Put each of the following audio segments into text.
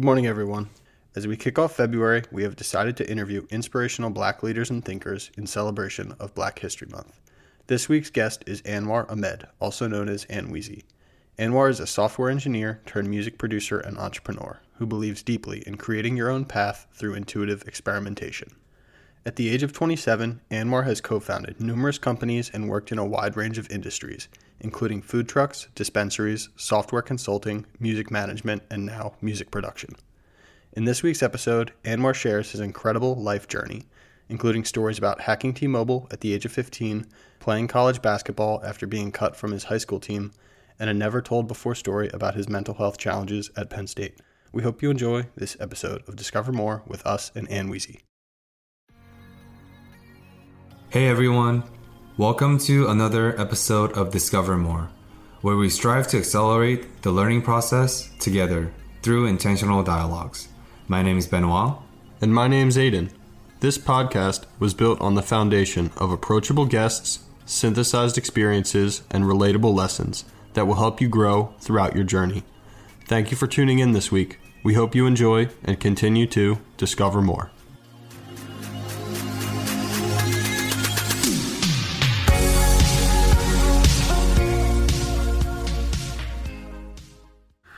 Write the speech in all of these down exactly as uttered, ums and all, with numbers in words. Good morning, everyone. As we kick off February, we have decided to interview inspirational Black leaders and thinkers in celebration of Black History Month. This week's guest is Anwar Ahmed, also known as Anweezy. Anwar is a software engineer turned music producer and entrepreneur who believes deeply in creating your own path through intuitive experimentation. At the age of twenty-seven, Anwar has co-founded numerous companies and worked in a wide range of industries, including food trucks, dispensaries, software consulting, music management, and now music production. In this week's episode, Anwar shares his incredible life journey, including stories about hacking T-Mobile at the age of fifteen, playing college basketball after being cut from his high school team, and a never-told-before story about his mental health challenges at Penn State. We hope you enjoy this episode of Discover More with us and Anweezy. Hey everyone, welcome to another episode of Discover More, where we strive to accelerate the learning process together through intentional dialogues. My name is Benoit. And my name is Aiden. This podcast was built on the foundation of approachable guests, synthesized experiences, and relatable lessons that will help you grow throughout your journey. Thank you for tuning in this week. We hope you enjoy and continue to discover more.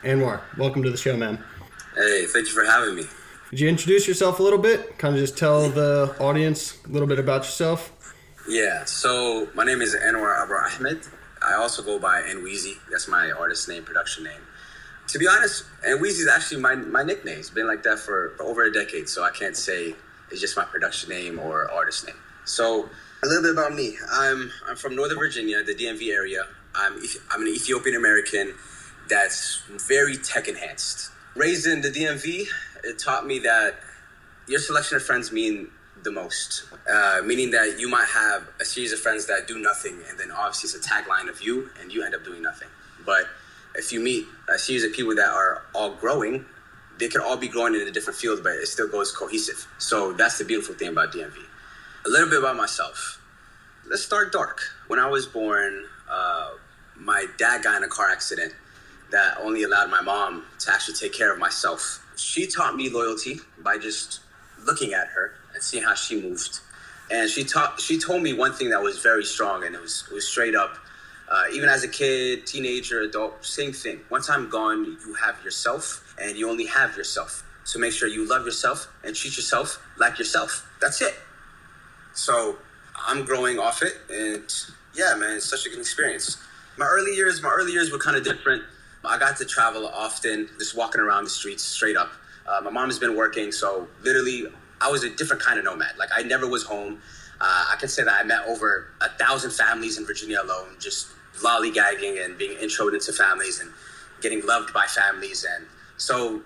Anwar, welcome to the show, man. Hey, thank you for having me. Could you introduce yourself a little bit? Kind of just tell the audience a little bit about yourself. Yeah, so my name is Anwar Ahmed. I also go by Anweezy. That's my artist name, production name. To be honest, Anweezy is actually my, my nickname. It's been like that for, for over a decade, so I can't say it's just my production name or artist name. So a little bit about me. I'm I'm from Northern Virginia, the D M V area. I'm I'm an Ethiopian American that's very tech enhanced. Raised in the D M V, it taught me that your selection of friends mean the most, uh, meaning that you might have a series of friends that do nothing, and then obviously it's a tagline of you, and you end up doing nothing. But if you meet a series of people that are all growing, they could all be growing in a different field, but it still goes cohesive. So that's the beautiful thing about D M V. A little bit about myself. Let's start dark. When I was born, uh, my dad got in a car accident that only allowed my mom to actually take care of myself. She taught me loyalty by just looking at her and seeing how she moved. And she taught, she told me one thing that was very strong, and it was, it was straight up. Uh, even as a kid, teenager, adult, same thing. Once I'm gone, you have yourself, and you only have yourself. So make sure you love yourself and treat yourself like yourself. That's it. So I'm growing off it, and yeah, man, it's such a good experience. My early years, my early years were kind of different. I got to travel often, just walking around the streets straight up. Uh, my mom has been working, so literally I was a different kind of nomad. Like, I never was home. Uh, I can say that I met over a thousand families in Virginia alone, just lollygagging and being introed into families and getting loved by families. And so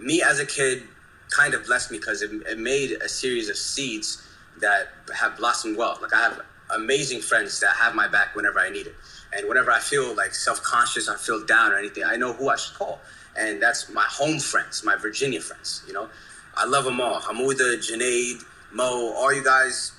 me as a kid kind of blessed me because it, it made a series of seeds that have blossomed well. Like, I have amazing friends that have my back whenever I need it. And whenever I feel like self-conscious, I feel down or anything, I know who I should call. And that's my home friends, my Virginia friends, you know. I love them all. Hamuda, Janaid, Mo, all you guys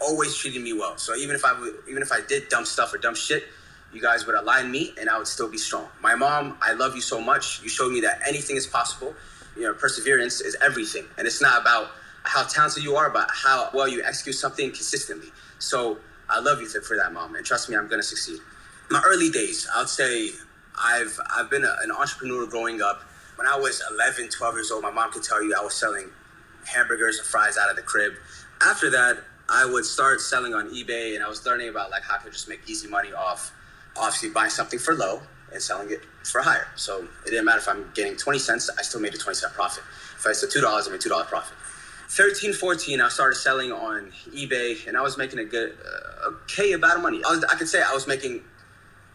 always treated me well. So even if I would, even if I did dumb stuff or dumb shit, you guys would align me and I would still be strong. My mom, I love you so much. You showed me that anything is possible. You know, perseverance is everything. And it's not about how talented you are, but how well you execute something consistently. So I love you for that, Mom. And trust me, I'm going to succeed. My early days, I would say I've I've been a, an entrepreneur growing up. When I was eleven, twelve years old, my mom could tell you I was selling hamburgers and fries out of the crib. After that, I would start selling on eBay, and I was learning about like how I could just make easy money off, obviously buying something for low and selling it for higher. So it didn't matter if I'm getting twenty cents, I still made a twenty cent profit. If I said two dollars, I made two dollars profit. thirteen, fourteen, I started selling on eBay, and I was making a good, uh, okay amount of money. I, was, I could say I was making...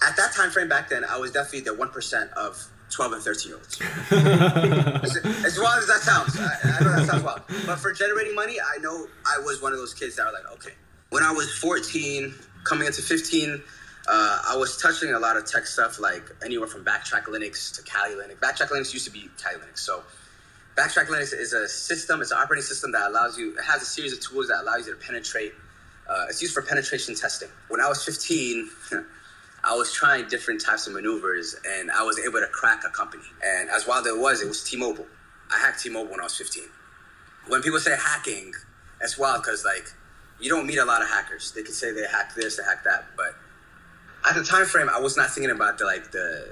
At that time frame back then, I was definitely the one percent of twelve and thirteen-year-olds. as, as wild as that sounds. I, I know that sounds wild. But for generating money, I know I was one of those kids that were like, okay. When I was fourteen, coming into fifteen, uh, I was touching a lot of tech stuff, like anywhere from Backtrack Linux to Kali Linux. Backtrack Linux used to be Kali Linux. So Backtrack Linux is a system, it's an operating system that allows you, it has a series of tools that allow you to penetrate. Uh, it's used for penetration testing. When I was fifteen... I was trying different types of maneuvers, and I was able to crack a company. And as wild as it was, it was T-Mobile. I hacked T-Mobile when I was fifteen. When people say hacking, that's wild because, like, you don't meet a lot of hackers. They can say they hack this, they hack that, but at the time frame, I was not thinking about the, like, the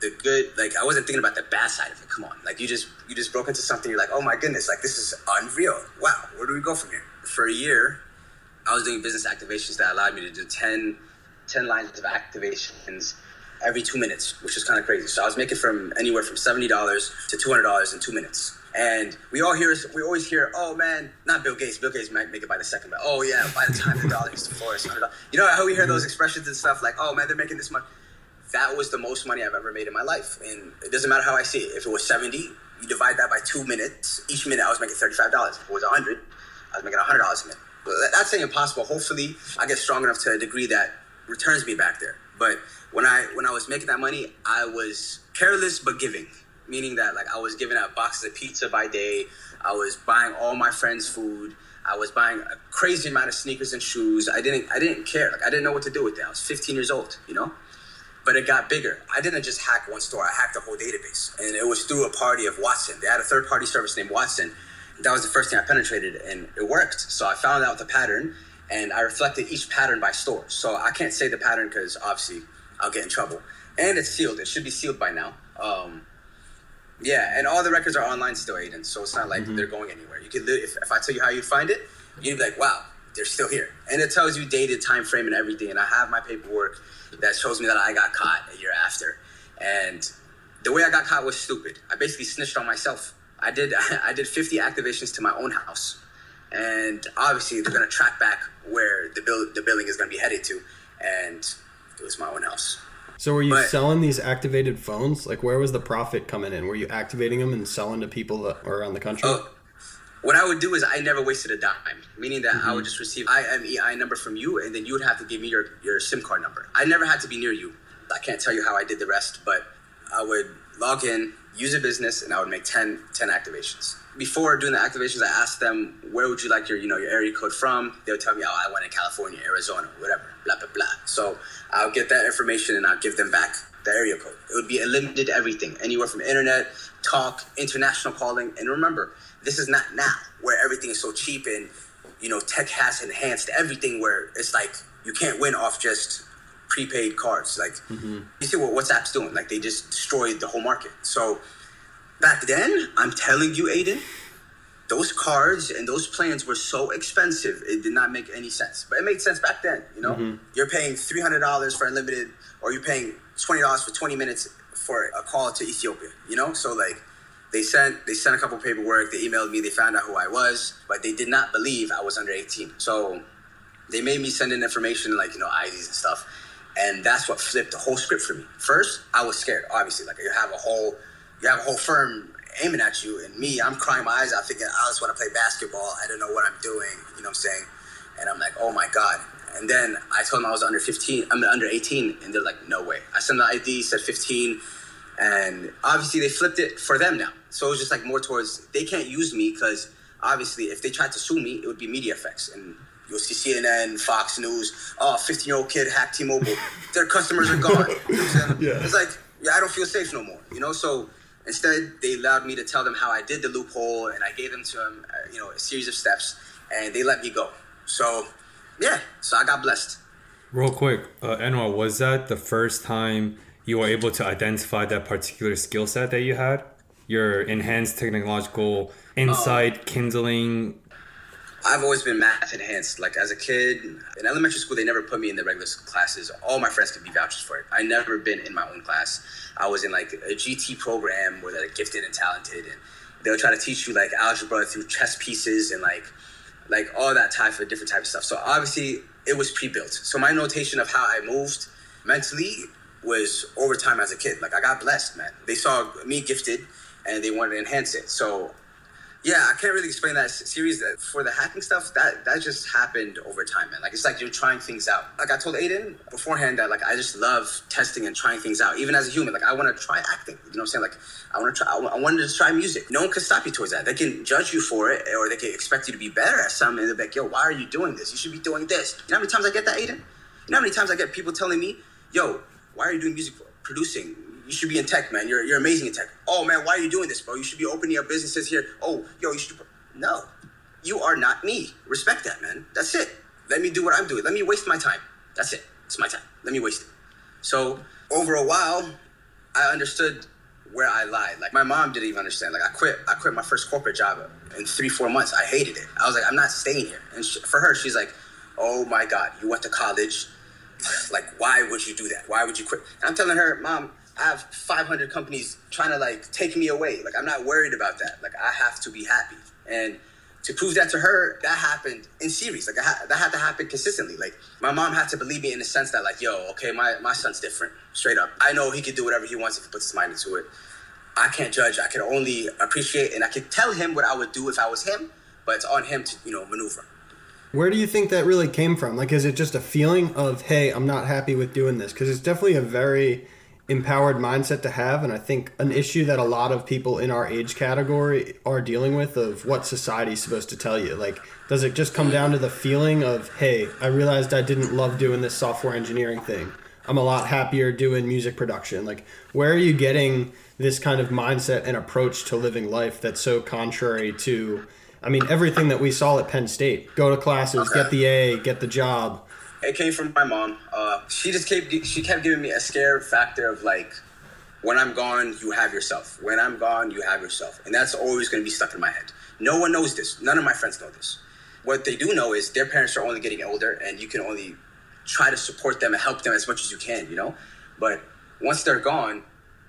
the good, like, I wasn't thinking about the bad side of it. Come on, like, you just you just broke into something. You're like, oh my goodness, like, this is unreal. Wow, where do we go from here? For a year, I was doing business activations that allowed me to do ten, ten lines of activations every two minutes, which is kind of crazy. So I was making from anywhere from seventy dollars to two hundred dollars in two minutes. And we all hear, we always hear, oh man, not Bill Gates. Bill Gates might make it by the second, but oh yeah, by the time the dollar hits the floor, it's one hundred dollars. You know how we hear those expressions and stuff like, oh man, they're making this much. That was the most money I've ever made in my life. And it doesn't matter how I see it. If it was seventy, you divide that by two minutes. Each minute I was making thirty-five dollars. If it was one hundred, I was making one hundred dollars a minute. That's saying impossible. Hopefully I get strong enough to a degree that returns me back there. But when I when I was making that money, I was careless but giving, meaning that, like, I was giving out boxes of pizza by day. I was buying all my friends' food. I was buying a crazy amount of sneakers and shoes. I didn't I didn't care. Like, I didn't know what to do with it. I was fifteen years old, you know? But it got bigger. I didn't just hack one store. I hacked the whole database. And it was through a party of Watson. They had a third-party service named Watson. That was the first thing I penetrated, and it worked. So I found out the pattern, and I reflected each pattern by store. So I can't say the pattern because, obviously, I'll get in trouble. And it's sealed. It should be sealed by now. Um, yeah, and all the records are online still, Aiden. So it's not like mm-hmm. they're going anywhere. You could, if, if I tell you how you find it, you'd be like, wow, they're still here. And it tells you dated, time frame, and everything. And I have my paperwork that shows me that I got caught a year after. And the way I got caught was stupid. I basically snitched on myself. I did I did fifty activations to my own house. And obviously, they're going to track back where the bill, the billing is going to be headed to. And it was my own house. So were you but, selling these activated phones? Like, where was the profit coming in? Were you activating them and selling to people that are around the country? Uh, what I would do is I never wasted a dime, meaning that mm-hmm. I would just receive I M E I number from you, and then you would have to give me your, your SIM card number. I never had to be near you. I can't tell you how I did the rest, but I would log in, use a business, and I would make ten, ten activations. Before doing the activations, I asked them, where would you like your, you know, your area code from? They would tell me, oh, I went in California, Arizona, whatever, blah, blah, blah. So I'll get that information and I'll give them back the area code. It would be limited to everything, anywhere from internet, talk, international calling. And remember, this is not now where everything is so cheap and, you know, tech has enhanced everything where it's like you can't win off just prepaid cards. Like, mm-hmm. you see what WhatsApp's doing. Like, they just destroyed the whole market. So back then, I'm telling you, Aiden, those cards and those plans were so expensive, it did not make any sense. But it made sense back then, you know? Mm-hmm. You're paying three hundred dollars for unlimited, or you're paying twenty dollars for twenty minutes for a call to Ethiopia, you know? So, like, they sent they sent a couple paperwork, they emailed me, they found out who I was, but they did not believe I was under eighteen. So they made me send in information, like, you know, I Ds and stuff. And that's what flipped the whole script for me. First, I was scared, obviously. Like, you have a whole... You have a whole firm aiming at you, and me, I'm crying my eyes out thinking, I just want to play basketball. I don't know what I'm doing. You know what I'm saying? And I'm like, oh my God. And then I told them I was under fifteen, I'm under eighteen. And they're like, no way. I sent the I D, said fifteen. And obviously they flipped it for them now. So it was just like more towards, they can't use me because obviously if they tried to sue me, it would be media effects. And you'll see C N N, Fox News, oh, fifteen-year-old kid hacked T-Mobile. Their customers are gone. You know what I'm saying? Yeah. It's like, yeah, I don't feel safe no more. You know, so... Instead, they allowed me to tell them how I did the loophole, and I gave them to them, uh, you know, a series of steps, and they let me go. So, yeah, so I got blessed. Real quick, uh, Anwar, was that the first time you were able to identify that particular skill set that you had? Your enhanced technological insight, um, kindling? I've always been math enhanced. Like, as a kid, in elementary school, they never put me in the regular classes. All my friends could be vouchers for it. I never been in my own class. I was in, like, a G T program where they're gifted and talented. And they'll try to teach you, like, algebra through chess pieces and, like, like all that type of different type of stuff. So, obviously, it was pre-built. So, my notation of how I moved mentally was over time as a kid. Like, I got blessed, man. They saw me gifted, and they wanted to enhance it. So... Yeah, I can't really explain that series. For the hacking stuff, that, that just happened over time, man. Like, it's like you're trying things out. Like, I told Aiden beforehand that, like, I just love testing and trying things out. Even as a human, like, I want to try acting. You know what I'm saying? Like, I want to try, I wanted to try music. No one can stop you towards that. They can judge you for it, or they can expect you to be better at something. And they're like, yo, why are you doing this? You should be doing this. You know how many times I get that, Aiden? You know how many times I get people telling me, yo, why are you doing music producing? you should be in tech, man. You're you're amazing in tech. Oh, man, why are you doing this, bro? You should be opening up businesses here. Oh, yo, you should... No, you are not me. Respect that, man. That's it. Let me do what I'm doing. Let me waste my time. That's it. It's my time. Let me waste it. So over a while, I understood where I lied. Like, my mom didn't even understand. Like, I quit. I quit my first corporate job in three, four months. I hated it. I was like, I'm not staying here. And she, for her, she's like, oh, my God, you went to college. Like, why would you do that? Why would you quit? And I'm telling her, Mom, I have five hundred companies trying to, like, take me away. Like, I'm not worried about that. Like, I have to be happy. And to prove that to her, that happened in series. Like, I ha- that had to happen consistently. Like, my mom had to believe me in the sense that, like, yo, okay, my, my son's different, straight up. I know he could do whatever he wants if he puts his mind into it. I can't judge. I can only appreciate, and I could tell him what I would do if I was him, but it's on him to, you know, maneuver. Where do you think that really came from? Like, is it just a feeling of, hey, I'm not happy with doing this? Because it's definitely a very empowered mindset to have. And I think an issue that a lot of people in our age category are dealing with of what society is supposed to tell you. Like, does it just come down to the feeling of, hey, I realized I didn't love doing this software engineering thing. I'm a lot happier doing music production. Like, where are you getting this kind of mindset and approach to living life that's so contrary to... I mean, everything that we saw at Penn State. Go to classes, okay. Get the A, get the job. It came from my mom. Uh, she just kept, she kept giving me a scare factor of, like, when I'm gone, you have yourself. When I'm gone, you have yourself. And that's always going to be stuck in my head. No one knows this. None of my friends know this. What they do know is their parents are only getting older, and you can only try to support them and help them as much as you can, you know? But once they're gone,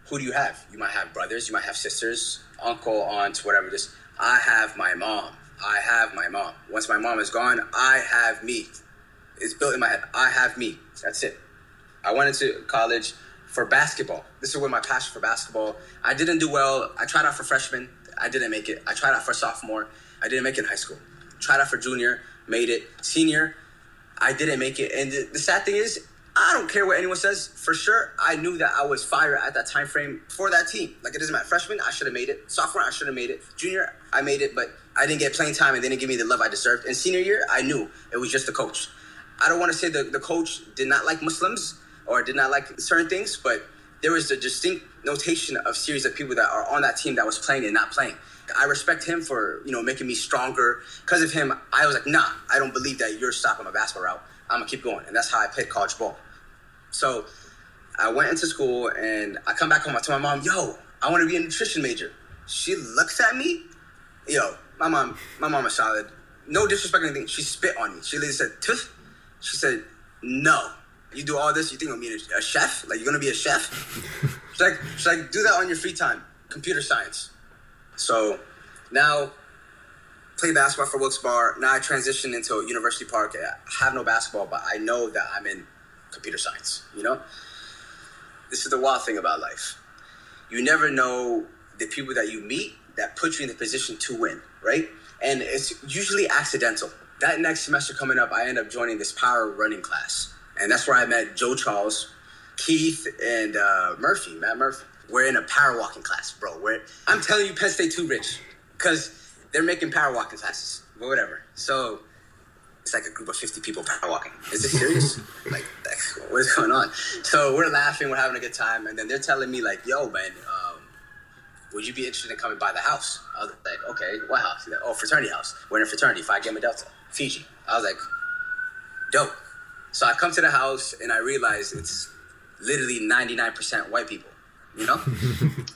who do you have? You might have brothers, you might have sisters, uncle, aunts, whatever this. I have my mom. I have my mom. Once my mom is gone, I have me. It's built in my head. I have me. That's it. I went into college for basketball. This is where my passion for basketball. I didn't do well. I tried out for freshman. I didn't make it. I tried out for sophomore. I didn't make it in high school. Tried out for junior. Made it. Senior. I didn't make it. And the sad thing is, I don't care what anyone says. For sure, I knew that I was fire at that time frame for that team. Like, it doesn't matter. Freshman, I should have made it. Sophomore, I should have made it. Junior, I made it, but I didn't get playing time and they didn't give me the love I deserved. And senior year, I knew it was just the coach. I don't want to say the, the coach did not like Muslims or did not like certain things, but there was a distinct notation of series of people that are on that team that was playing and not playing. I respect him for, you know, making me stronger. Because of him, I was like, nah, I don't believe that you're stopping my basketball route. I'm going to keep going. And that's how I played college ball. So I went into school and I come back home. I told my mom, yo, I want to be a nutrition major. She looks at me. Yo, my mom, my mom is solid. No disrespect or anything. She spit on me. She literally said, Tuff. She said, no, you do all this. You think I'm going to be a chef? Like, you're going to be a chef? she's, like, she's like, do that on your free time. Computer science. So now play basketball for Wilkes-Barre. Now I transitioned into University Park. I have no basketball, but I know that I'm in computer science, you know? This is the wild thing about life. You never know the people that you meet that put you in the position to win, right? And it's usually accidental. That next semester coming up, I end up joining this power running class. And that's where I met Joe Charles, Keith, and uh, Murphy, Matt Murphy. We're in a power walking class, bro. We're, I'm telling you, Penn State too rich because they're making power walking classes, but whatever. So it's like a group of fifty people power walking. Is this serious? like, like, what is going on? So we're laughing, we're having a good time, and then they're telling me, like, yo, man, um, would you be interested in coming by the house? I was like, okay, what house? Like, oh, fraternity house. We're in a fraternity, five Gamma Delta, Fiji. I was like, dope. So I come to the house, and I realize it's literally ninety-nine percent white people, you know?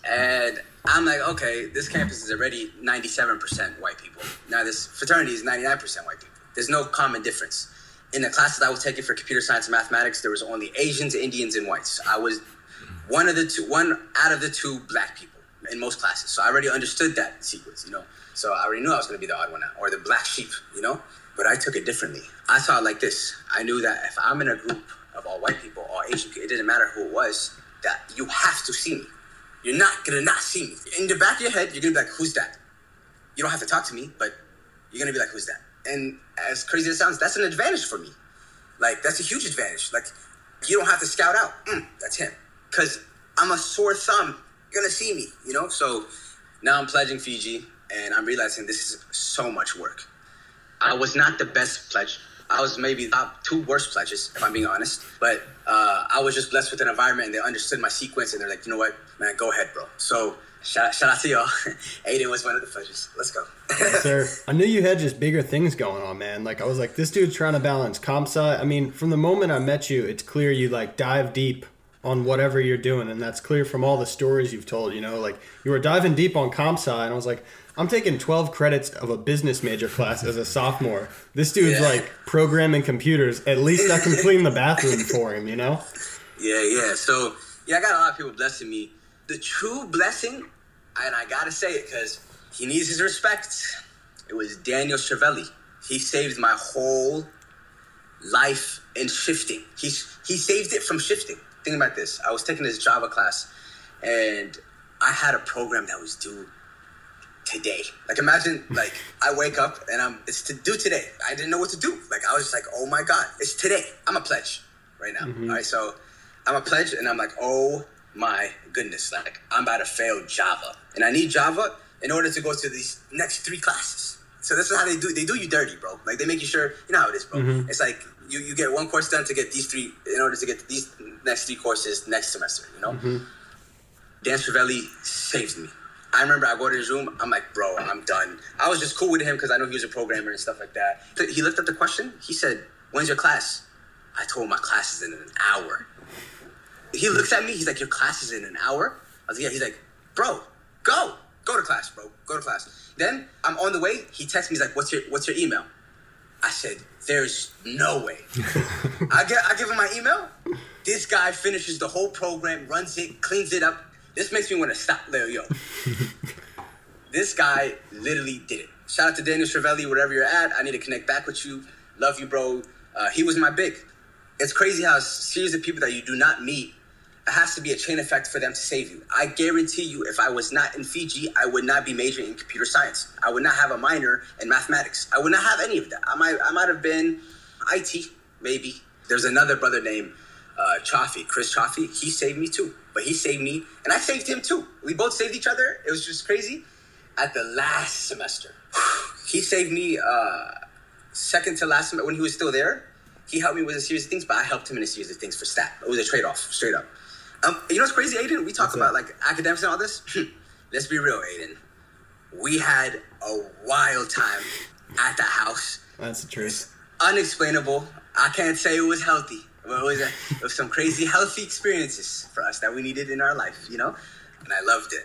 and I'm like, okay, this campus is already ninety-seven percent white people. Now this fraternity is ninety-nine percent white people. There's no common difference. In the classes I was taking for computer science and mathematics, there was only Asians, Indians, and whites. I was one of the two, one out of the two black people in most classes. So I already understood that sequence, you know. So I already knew I was going to be the odd one out or the black sheep, you know. But I took it differently. I saw it like this. I knew that if I'm in a group of all white people, all Asian people, it didn't matter who it was, that you have to see me. You're not going to not see me. In the back of your head, you're going to be like, who's that? You don't have to talk to me, but you're going to be like, who's that? And as crazy as it sounds, that's an advantage for me. Like, that's a huge advantage. Like, you don't have to scout out. Mm, that's him. Because I'm a sore thumb. You're going to see me, you know? So now I'm pledging Fiji, and I'm realizing this is so much work. I was not the best pledger. I was maybe top two worst pledges, if I'm being honest. But uh, I was just blessed with an environment, and they understood my sequence, and they're like, you know what, man, go ahead, bro. So shout, shout out to y'all. Aiden was one of the pledges. Let's go. Yes, sir. I knew you had just bigger things going on, man. Like, I was like, this dude's trying to balance comp sci. I mean, from the moment I met you, it's clear you, like, dive deep on whatever you're doing, and that's clear from all the stories you've told. You know, like, you were diving deep on comp sci, and I was like, I'm taking twelve credits of a business major class as a sophomore. This dude's yeah. like programming computers. At least I can clean the bathroom for him, you know? Yeah, yeah. So, yeah, I got a lot of people blessing me. The true blessing, and I got to say it because he needs his respect, it was Daniel Crivelli. He saved my whole life in shifting. He, he saved it from shifting. Think about this. I was taking this Java class, and I had a program that was due today. Like, imagine, like, I wake up and I'm it's to do today. I didn't know what to do. Like, I was just like, oh my God, it's today. I'm a pledge right now. Mm-hmm. All right, so I'm a pledge, and I'm like, oh my goodness, like, I'm about to fail Java, and I need Java in order to go to these next three classes. So this is how they do they do you dirty, bro. Like, they make you sure, you know how it is, bro. Mm-hmm. It's like you you get one course done to get these three in order to get these next three courses next semester, you know. Mm-hmm. Dan Crivelli saved me. I remember I go to his room. I'm like, bro, I'm done. I was just cool with him because I know he was a programmer and stuff like that. He looked up the question. He said, when's your class? I told him my class is in an hour. He looks at me. He's like, your class is in an hour? I was like, yeah. He's like, bro, go. Go to class, bro. Go to class. Then I'm on the way. He texts me. He's like, what's your what's your email? I said, there's no way. I, get, I give him my email. This guy finishes the whole program, runs it, cleans it up. This makes me want to stop. Yo, yo. This guy literally did it. Shout out to Daniel Crivelli, wherever you're at. I need to connect back with you. Love you, bro. Uh, he was my big. It's crazy how a series of people that you do not meet, it has to be a chain effect for them to save you. I guarantee you, if I was not in Fiji, I would not be majoring in computer science. I would not have a minor in mathematics. I would not have any of that. I might, I might have been I T, maybe. There's another brother named uh, Chaffee, Chris Chaffee. He saved me too. But he saved me, and I saved him too. We both saved each other. It was just crazy. At the last semester, he saved me uh, second to last semester when he was still there. He helped me with a series of things, but I helped him in a series of things for stat. It was a trade-off, straight up. Um, you know what's crazy, Aiden? We talk That's about it. like academics and all this. Let's be real, Aiden. We had a wild time at the house. That's the truth. Unexplainable. I can't say it was healthy. Well, it was, a, it was some crazy healthy experiences for us that we needed in our life, you know? And I loved it.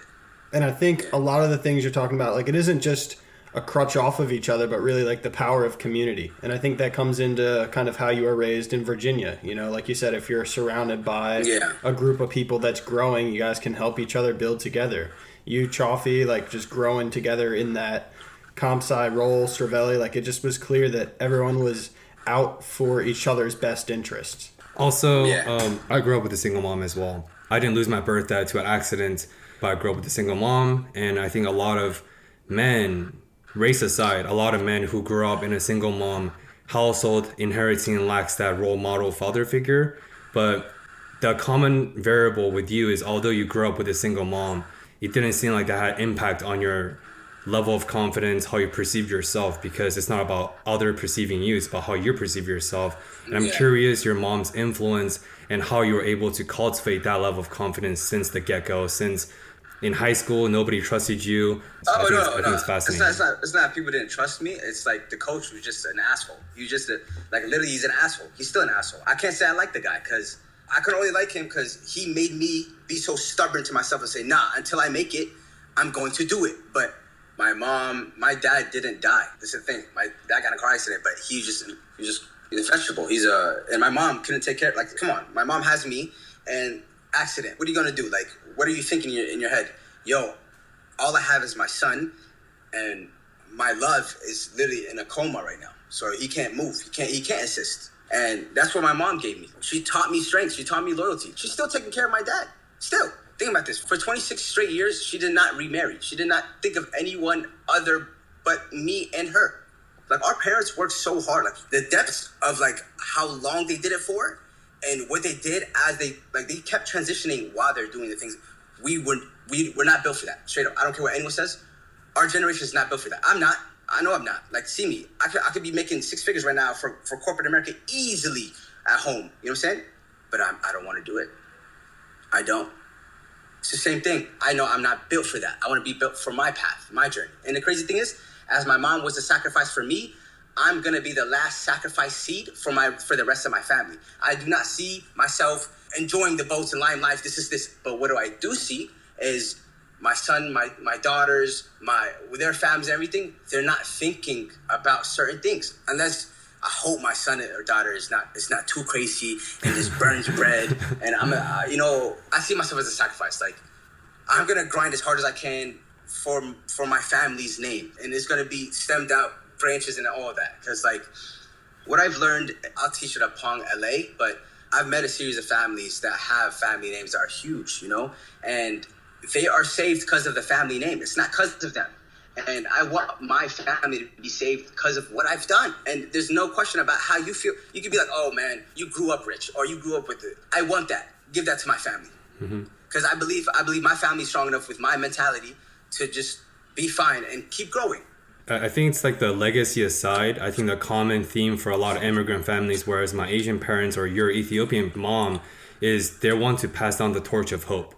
And I think yeah. a lot of the things you're talking about, like, it isn't just a crutch off of each other, but really, like, the power of community. And I think that comes into kind of how you were raised in Virginia. You know, like you said, if you're surrounded by yeah. a group of people that's growing, you guys can help each other build together. You, Chaffee, like, just growing together in that comp sci role, Crivelli, like, it just was clear that everyone was out for each other's best interests. Also, yeah. um, I grew up with a single mom as well. I didn't lose my birth dad to an accident, but I grew up with a single mom. And I think a lot of men, race aside, a lot of men who grew up in a single mom household inheriting lacks that role model father figure. But the common variable with you is, although you grew up with a single mom, it didn't seem like that had impact on your level of confidence, how you perceive yourself, because it's not about other perceiving you, it's about how you perceive yourself. And I'm yeah. curious your mom's influence and how you were able to cultivate that level of confidence since the get-go, since in high school nobody trusted you. Oh, I no, it's, I no. think it's fascinating. It's not, it's, not, it's not people didn't trust me. It's like the coach was just an asshole. You just, a, like, literally he's an asshole. He's still an asshole. I can't say I like the guy because I could only like him because he made me be so stubborn to myself and say, nah, until I make it, I'm going to do it. But my mom, my dad didn't die. This is the thing. My dad got in a car accident, but he just, he just, he's a vegetable. He's a, and my mom couldn't take care. Like, come on, my mom has me, and accident. What are you gonna do? Like, what are you thinking in your, in your head? Yo, all I have is my son, and my love is literally in a coma right now. So he can't move. He can't. He can't assist. And that's what my mom gave me. She taught me strength. She taught me loyalty. She's still taking care of my dad. Still. Think about this. For twenty-six straight years, she did not remarry. She did not think of anyone other but me and her. Like, our parents worked so hard. Like, the depths of, like, how long they did it for and what they did as they, like, they kept transitioning while they're doing the things. We were, we were not built for that. Straight up. I don't care what anyone says. Our generation is not built for that. I'm not. I know I'm not. Like, see me. I could, I could be making six figures right now for, for corporate America easily at home. You know what I'm saying? But I'm, I don't want to do it. I don't. It's the same thing. I know I'm not built for that. I want to be built for my path, my journey. And the crazy thing is, as my mom was a sacrifice for me, I'm going to be the last sacrifice seed for my for the rest of my family. I do not see myself enjoying the boats and lime life. This is this. But what do I do see is my son, my, my daughters, my their families, everything. They're not thinking about certain things. Unless I hope my son or daughter is not it's not too crazy and just burns bread. And I'm, uh, you know, I see myself as a sacrifice. Like, I'm going to grind as hard as I can for for my family's name. And it's going to be stemmed out branches and all of that, because like what I've learned, I'll teach it at Pong L A, but I've met a series of families that have family names that are huge, you know, and they are saved because of the family name. It's not because of them. And I want my family to be saved because of what I've done. And there's no question about how you feel. You can be like, oh man, you grew up rich, or you grew up with it. I want that. Give that to my family, because mm-hmm. I believe I believe my family's strong enough with my mentality to just be fine and keep growing. I think it's like the legacy aside, I think the common theme for a lot of immigrant families, whereas my Asian parents or your Ethiopian mom, is they want to pass down the torch of hope,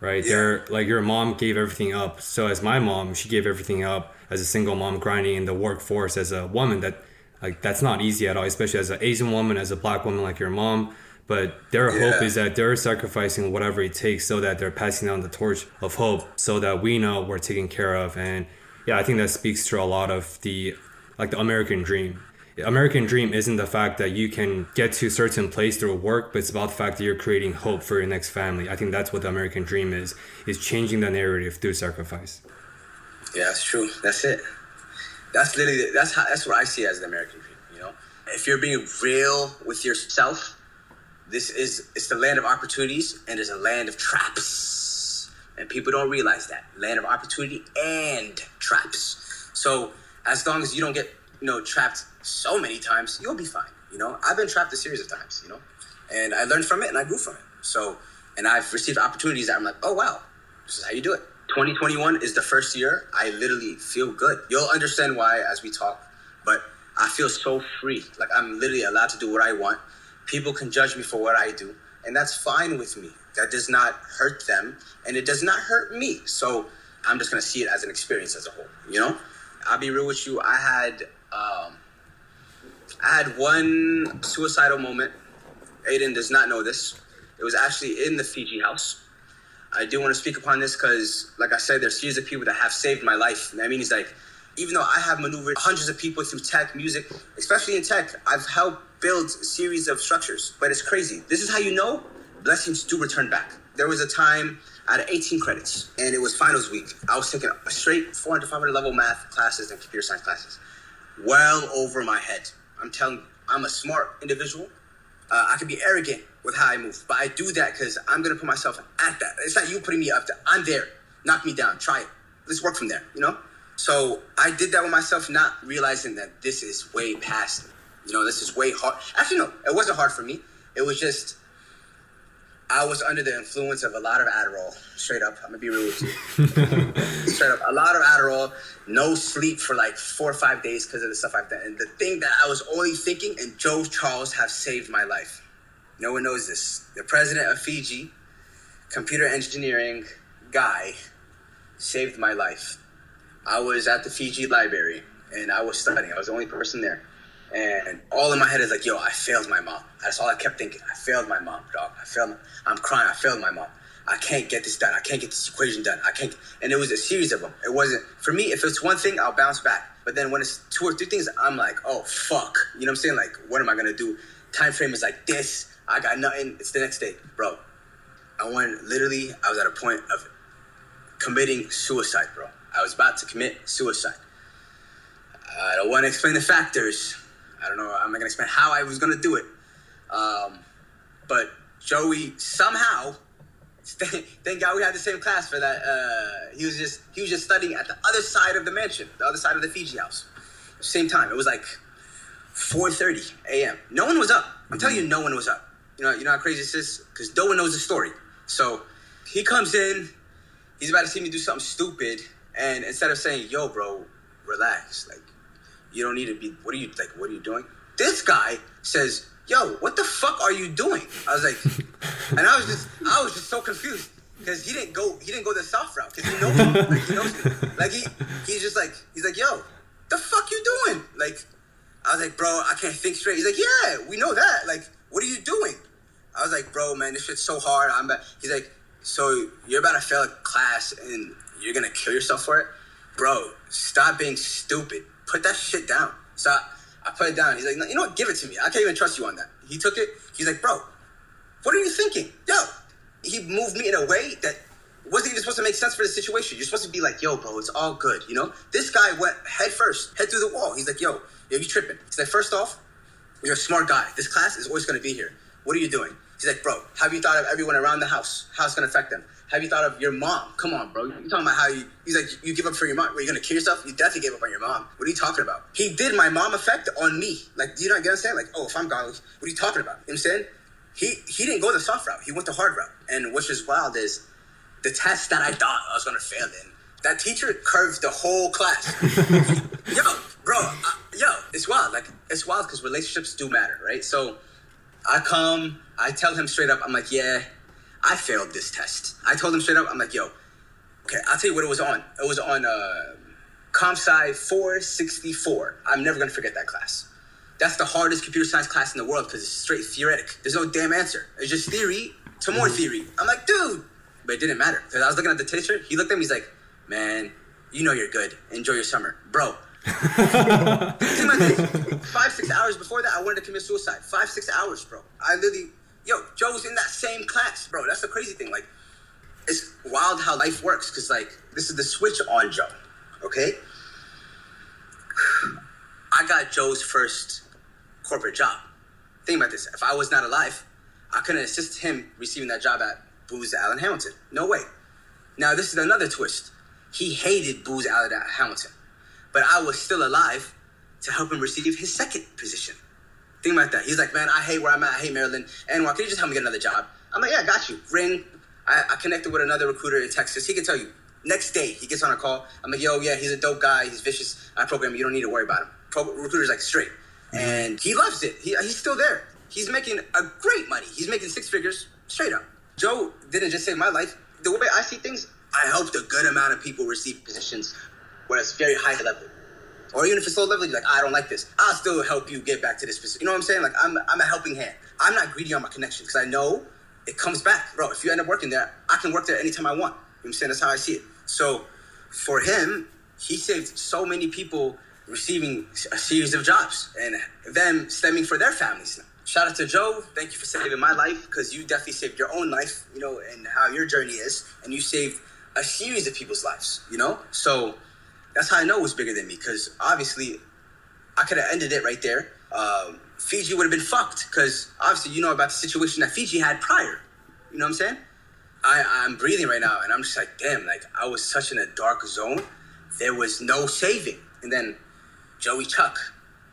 right? Yeah. They're like, your mom gave everything up. So as my mom, she gave everything up as a single mom grinding in the workforce as a woman. That like, that's not easy at all, especially as an Asian woman, as a black woman like your mom. But their yeah. hope is that they're sacrificing whatever it takes so that they're passing down the torch of hope so that we know we're taken care of. And yeah, I think that speaks to a lot of the, like the American dream. American dream isn't the fact that you can get to a certain place through work, but it's about the fact that you're creating hope for your next family. I think that's what the American dream is, is changing the narrative through sacrifice. Yeah, that's true. That's it. That's literally, that's how, that's what I see as the American dream, you know? If you're being real with yourself, this is, it's the land of opportunities and it's a land of traps. And people don't realize that. Land of opportunity and traps. So as long as you don't get, you know, trapped so many times, you'll be fine. You know, I've been trapped a series of times, you know, and I learned from it and I grew from it. So, and I've received opportunities that I'm like, oh, wow, this is how you do it. twenty twenty-one is the first year I literally feel good. You'll understand why as we talk, but I feel so free. Like, I'm literally allowed to do what I want. People can judge me for what I do, and that's fine with me. That does not hurt them, and it does not hurt me. So I'm just going to see it as an experience as a whole, you know? I'll be real with you. I had um, I had one suicidal moment. Aiden does not know this. It was actually in the Fiji house. I do want to speak upon this because, like I said, there's series of people that have saved my life. And I mean, it's like, even though I have maneuvered hundreds of people through tech, music, especially in tech, I've helped build a series of structures. But it's crazy. This is how you know blessings do return back. There was a time I had eighteen credits and it was finals week. I was taking a straight four hundred, five hundred level math classes and computer science classes. Well over my head. I'm telling you, I'm a smart individual. Uh, I can be arrogant with how I move, but I do that because I'm going to put myself at that. It's not you putting me up there. I'm there. Knock me down. Try it. Let's work from there, you know? So I did that with myself, not realizing that this is way past me. You know, this is way hard. Actually, no, it wasn't hard for me. It was just, I was under the influence of a lot of Adderall, straight up. I'm going to be real with you. Straight up, a lot of Adderall, no sleep for like four or five days because of the stuff I've done. And the thing that I was only thinking, and Joe Charles have saved my life. No one knows this. The president of Fiji, computer engineering guy, saved my life. I was at the Fiji library, and I was studying. I was the only person there. And all in my head is like, yo, I failed my mom. That's all I kept thinking. I failed my mom, dog. I failed. My, I'm crying. I failed my mom. I can't get this done. I can't get this equation done. I can't. And it was a series of them. It wasn't for me. If it's one thing, I'll bounce back. But then when it's two or three things, I'm like, oh, fuck. You know what I'm saying? Like, what am I going to do? Time frame is like this. I got nothing. It's the next day, bro. I went literally, I was at a point of committing suicide, bro. I was about to commit suicide. I don't want to explain the factors. I don't know. I'm not going to explain how I was going to do it. Um, but Joey somehow, thank God we had the same class for that. Uh, he was just he was just studying at the other side of the mansion, the other side of the Fiji house. Same time. It was like four thirty a.m. No one was up. I'm telling you, no one was up. You know, you know how crazy this is? Because no one knows the story. So he comes in. He's about to see me do something stupid. And instead of saying, yo, bro, relax. Like, you don't need to be, what are you, like, what are you doing? This guy says, yo, what the fuck are you doing? I was like, and I was just, I was just so confused because he didn't go, he didn't go the soft route because he knows me. Like, he knows me. Like, he, he's just like, he's like, yo, the fuck you doing? Like, I was like, bro, I can't think straight. He's like, yeah, we know that. Like, what are you doing? I was like, bro, man, this shit's so hard. I'm about, he's like, so you're about to fail a class and you're going to kill yourself for it? Bro, stop being stupid. Put that shit down. So I, I put it down. He's like, no, you know what? Give it to me. I can't even trust you on that. He took it. He's like, bro, what are you thinking? Yo, he moved me in a way that wasn't even supposed to make sense for the situation. You're supposed to be like, yo, bro, it's all good. You know, this guy went head first, head through the wall. He's like, yo, yo, you tripping. He's like, first off, you're a smart guy. This class is always going to be here. What are you doing? He's like, bro, have you thought of everyone around the house? How it's going to affect them? Have you thought of your mom? Come on, bro. You're talking about how you, he's like, you give up for your mom. Were you going to kill yourself? You definitely gave up on your mom. What are you talking about? He did my mom effect on me. Like, do you know what I'm saying? Like, oh, if I'm gone, what are you talking about? You know what I'm saying? He, he didn't go the soft route. He went the hard route. And what's just wild is the test that I thought I was going to fail in, that teacher curved the whole class. Yo, bro, I, yo, it's wild. Like, it's wild because relationships do matter, right? So I come, I tell him straight up, I'm like, yeah, I failed this test. I told him straight up, I'm like, yo, okay, I'll tell you what it was on. It was on uh, Comp Sci four sixty-four. I'm never going to forget that class. That's the hardest computer science class in the world because it's straight theoretic. There's no damn answer. It's just theory to more theory. I'm like, dude, but it didn't matter. Because I was looking at the teacher. He looked at me, he's like, man, you know you're good. Enjoy your summer. Bro. Five, six hours before that, I wanted to commit suicide. Five, six hours, bro. I literally... Yo, Joe's in that same class, bro. That's the crazy thing. Like, it's wild how life works because, like, this is the switch on Joe, okay? I got Joe's first corporate job. Think about this. If I was not alive, I couldn't assist him receiving that job at Booz Allen Hamilton. No way. Now, this is another twist. He hated Booz Allen Hamilton, but I was still alive to help him receive his second position. Thing like that. He's like, man, I hate where I'm at. I hate Maryland. Anwar, can you just help me get another job? I'm like, yeah, I got you. Ring. I, I connected with another recruiter in Texas. He can tell you. Next day, he gets on a call. I'm like, yo, yeah, he's a dope guy. He's vicious. I program him. You don't need to worry about him. Pro- recruiter's like, straight. And he loves it. He, he's still there. He's making a great money. He's making six figures straight up. Joe didn't just save my life. The way I see things, I helped a good amount of people receive positions where it's very high level. Or even if it's low level, you're like, I don't like this. I'll still help you get back to this position. You know what I'm saying? Like, I'm I'm a helping hand. I'm not greedy on my connections because I know it comes back. Bro, if you end up working there, I can work there anytime I want. You know what I'm saying? That's how I see it. So for him, he saved so many people receiving a series of jobs and them stemming for their families. Shout out to Joe. Thank you for saving my life because you definitely saved your own life, you know, and how your journey is. And you saved a series of people's lives, you know? So... that's how I know it was bigger than me, because obviously I could have ended it right there. Um, Fiji would have been fucked, because obviously you know about the situation that Fiji had prior. You know what I'm saying? I, I'm breathing right now, and I'm just like, damn, like I was such in a dark zone. There was no saving. And then Joey Chuck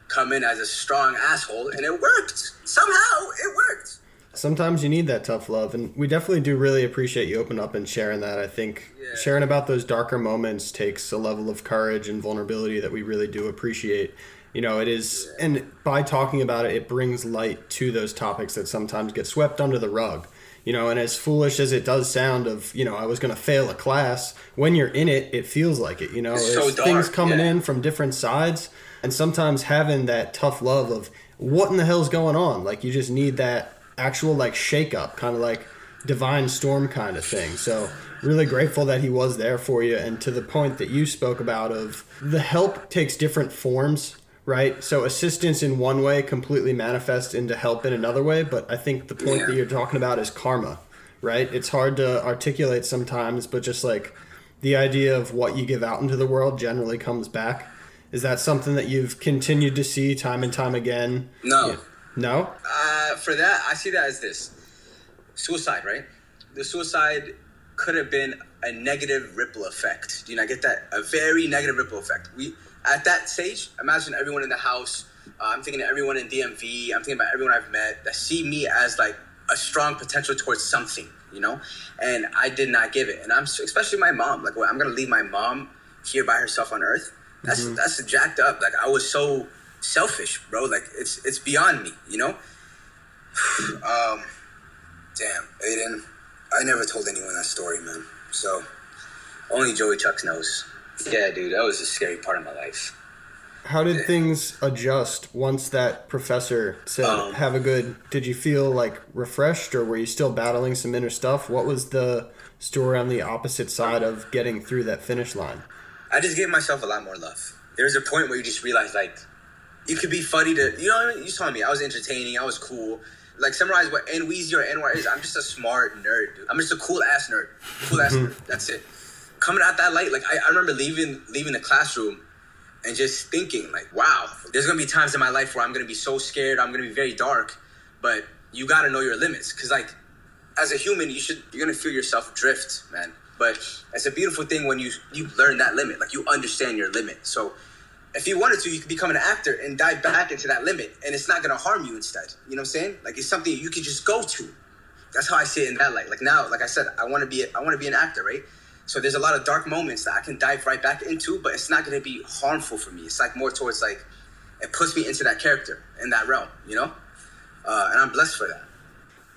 come in as a strong asshole, and it worked. Somehow it worked. Sometimes you need that tough love, and we definitely do really appreciate you opening up and sharing that. I think yeah. sharing about those darker moments takes a level of courage and vulnerability that we really do appreciate. You know, it is, yeah. and by talking about it, it brings light to those topics that sometimes get swept under the rug. You know, and as foolish as it does sound of, you know, I was going to fail a class, when you're in it, it feels like it. You know, it's so dark, things coming yeah. in from different sides, and sometimes having that tough love of what in the hell's going on? Like, you just need that actual like shake up, kind of like divine storm kind of thing. So really grateful that he was there for you. And to the point that you spoke about of the help takes different forms, right? So assistance in one way completely manifests into help in another way. But I think the point yeah. that you're talking about is karma, right? It's hard to articulate sometimes, but just like the idea of what you give out into the world generally comes back. Is that something that you've continued to see time and time again? No. Yeah. No? Uh, for that, I see that as this. Suicide, right? The suicide could have been a negative ripple effect. Do you not get that? A very negative ripple effect. We at that stage, imagine everyone in the house. Uh, I'm thinking of everyone in D M V. I'm thinking about everyone I've met that see me as like a strong potential towards something, you know? And I did not give it. And I'm especially my mom. Like, well, I'm going to leave my mom here by herself on earth. That's mm-hmm. that's jacked up. Like, I was so selfish, bro. Like, it's it's beyond me, you know? um, Damn, Aiden. I never told anyone that story, man. So, only Joey Chucks knows. Yeah, dude, that was a scary part of my life. How did yeah. things adjust once that professor said, um, have a good, did you feel like refreshed, or were you still battling some inner stuff? What was the story on the opposite side of getting through that finish line? I just gave myself a lot more love. There's a point where you just realize, like, you could be funny to, you know, you saw me, I was entertaining, I was cool. Like, summarize what Anweezy or Anwar is. I'm just a smart nerd, dude. I'm just a cool-ass nerd. Cool-ass nerd. That's it. Coming out that light, like, I, I remember leaving leaving the classroom and just thinking, like, wow, there's going to be times in my life where I'm going to be so scared, I'm going to be very dark, but you got to know your limits. Because, like, as a human, you should, you're going to feel yourself drift, man. But it's a beautiful thing when you, you learn that limit. Like, you understand your limit. So if you wanted to, you could become an actor and dive back into that limit, and it's not going to harm you instead. You know what I'm saying? Like, it's something you could just go to. That's how I see it in that light. Like, now, like I said, I want to be I want to be an actor, right? So there's a lot of dark moments that I can dive right back into, but it's not going to be harmful for me. It's, like, more towards, like, it puts me into that character, in that realm, you know? Uh, and I'm blessed for that.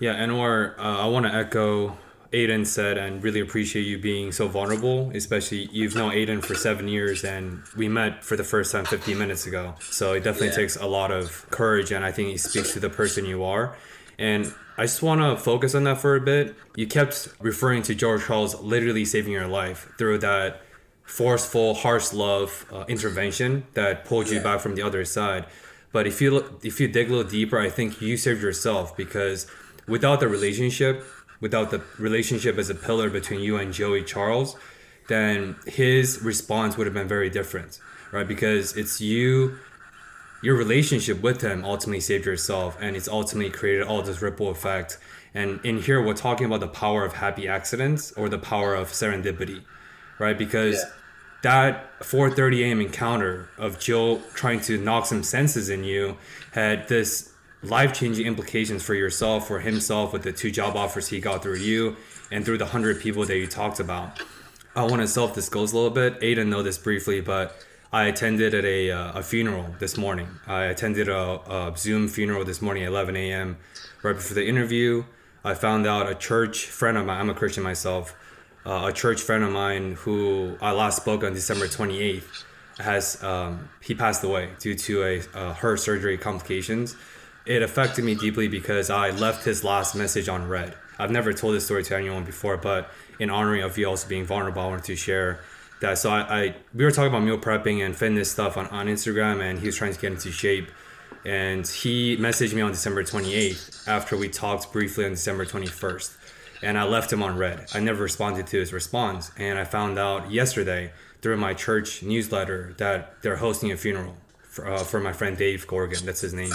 Yeah, Anwar, uh, I want to echo Aiden said, and really appreciate you being so vulnerable, especially you've known Aiden for seven years and we met for the first time fifteen minutes ago. So it definitely yeah. takes a lot of courage, and I think it speaks to the person you are. And I just want to focus on that for a bit. You kept referring to Joe Charles literally saving your life through that forceful, harsh love uh, intervention that pulled you yeah. back from the other side. But if you look, if you dig a little deeper, I think you saved yourself, because without the relationship, without the relationship as a pillar between you and Joey Charles, then his response would have been very different, right? Because it's you, your relationship with him ultimately saved yourself, and it's ultimately created all this ripple effect. And in here, we're talking about the power of happy accidents, or the power of serendipity, right? Because yeah. that four thirty a.m. encounter of Joe trying to knock some senses in you had this life-changing implications for yourself, for himself, with the two job offers he got through you and through the hundred people that you talked about. I want to self-disclose a little bit. Aiden know this briefly, but I attended at a uh, a funeral this morning. I attended a, a Zoom funeral this morning at eleven a.m. Right before the interview, I found out a church friend of mine, I'm a Christian myself, uh, a church friend of mine who I last spoke on December twenty-eighth, has um, he passed away due to a uh, heart surgery complications. It affected me deeply because I left his last message on read. I've never told this story to anyone before, but in honoring of you also being vulnerable, I wanted to share that. So I, I we were talking about meal prepping and fitness stuff on, on Instagram, and he was trying to get into shape. And he messaged me on December twenty-eighth after we talked briefly on December twenty-first. And I left him on read. I never responded to his response. And I found out yesterday through my church newsletter that they're hosting a funeral for, uh, for my friend Dave Gorgon. That's his name.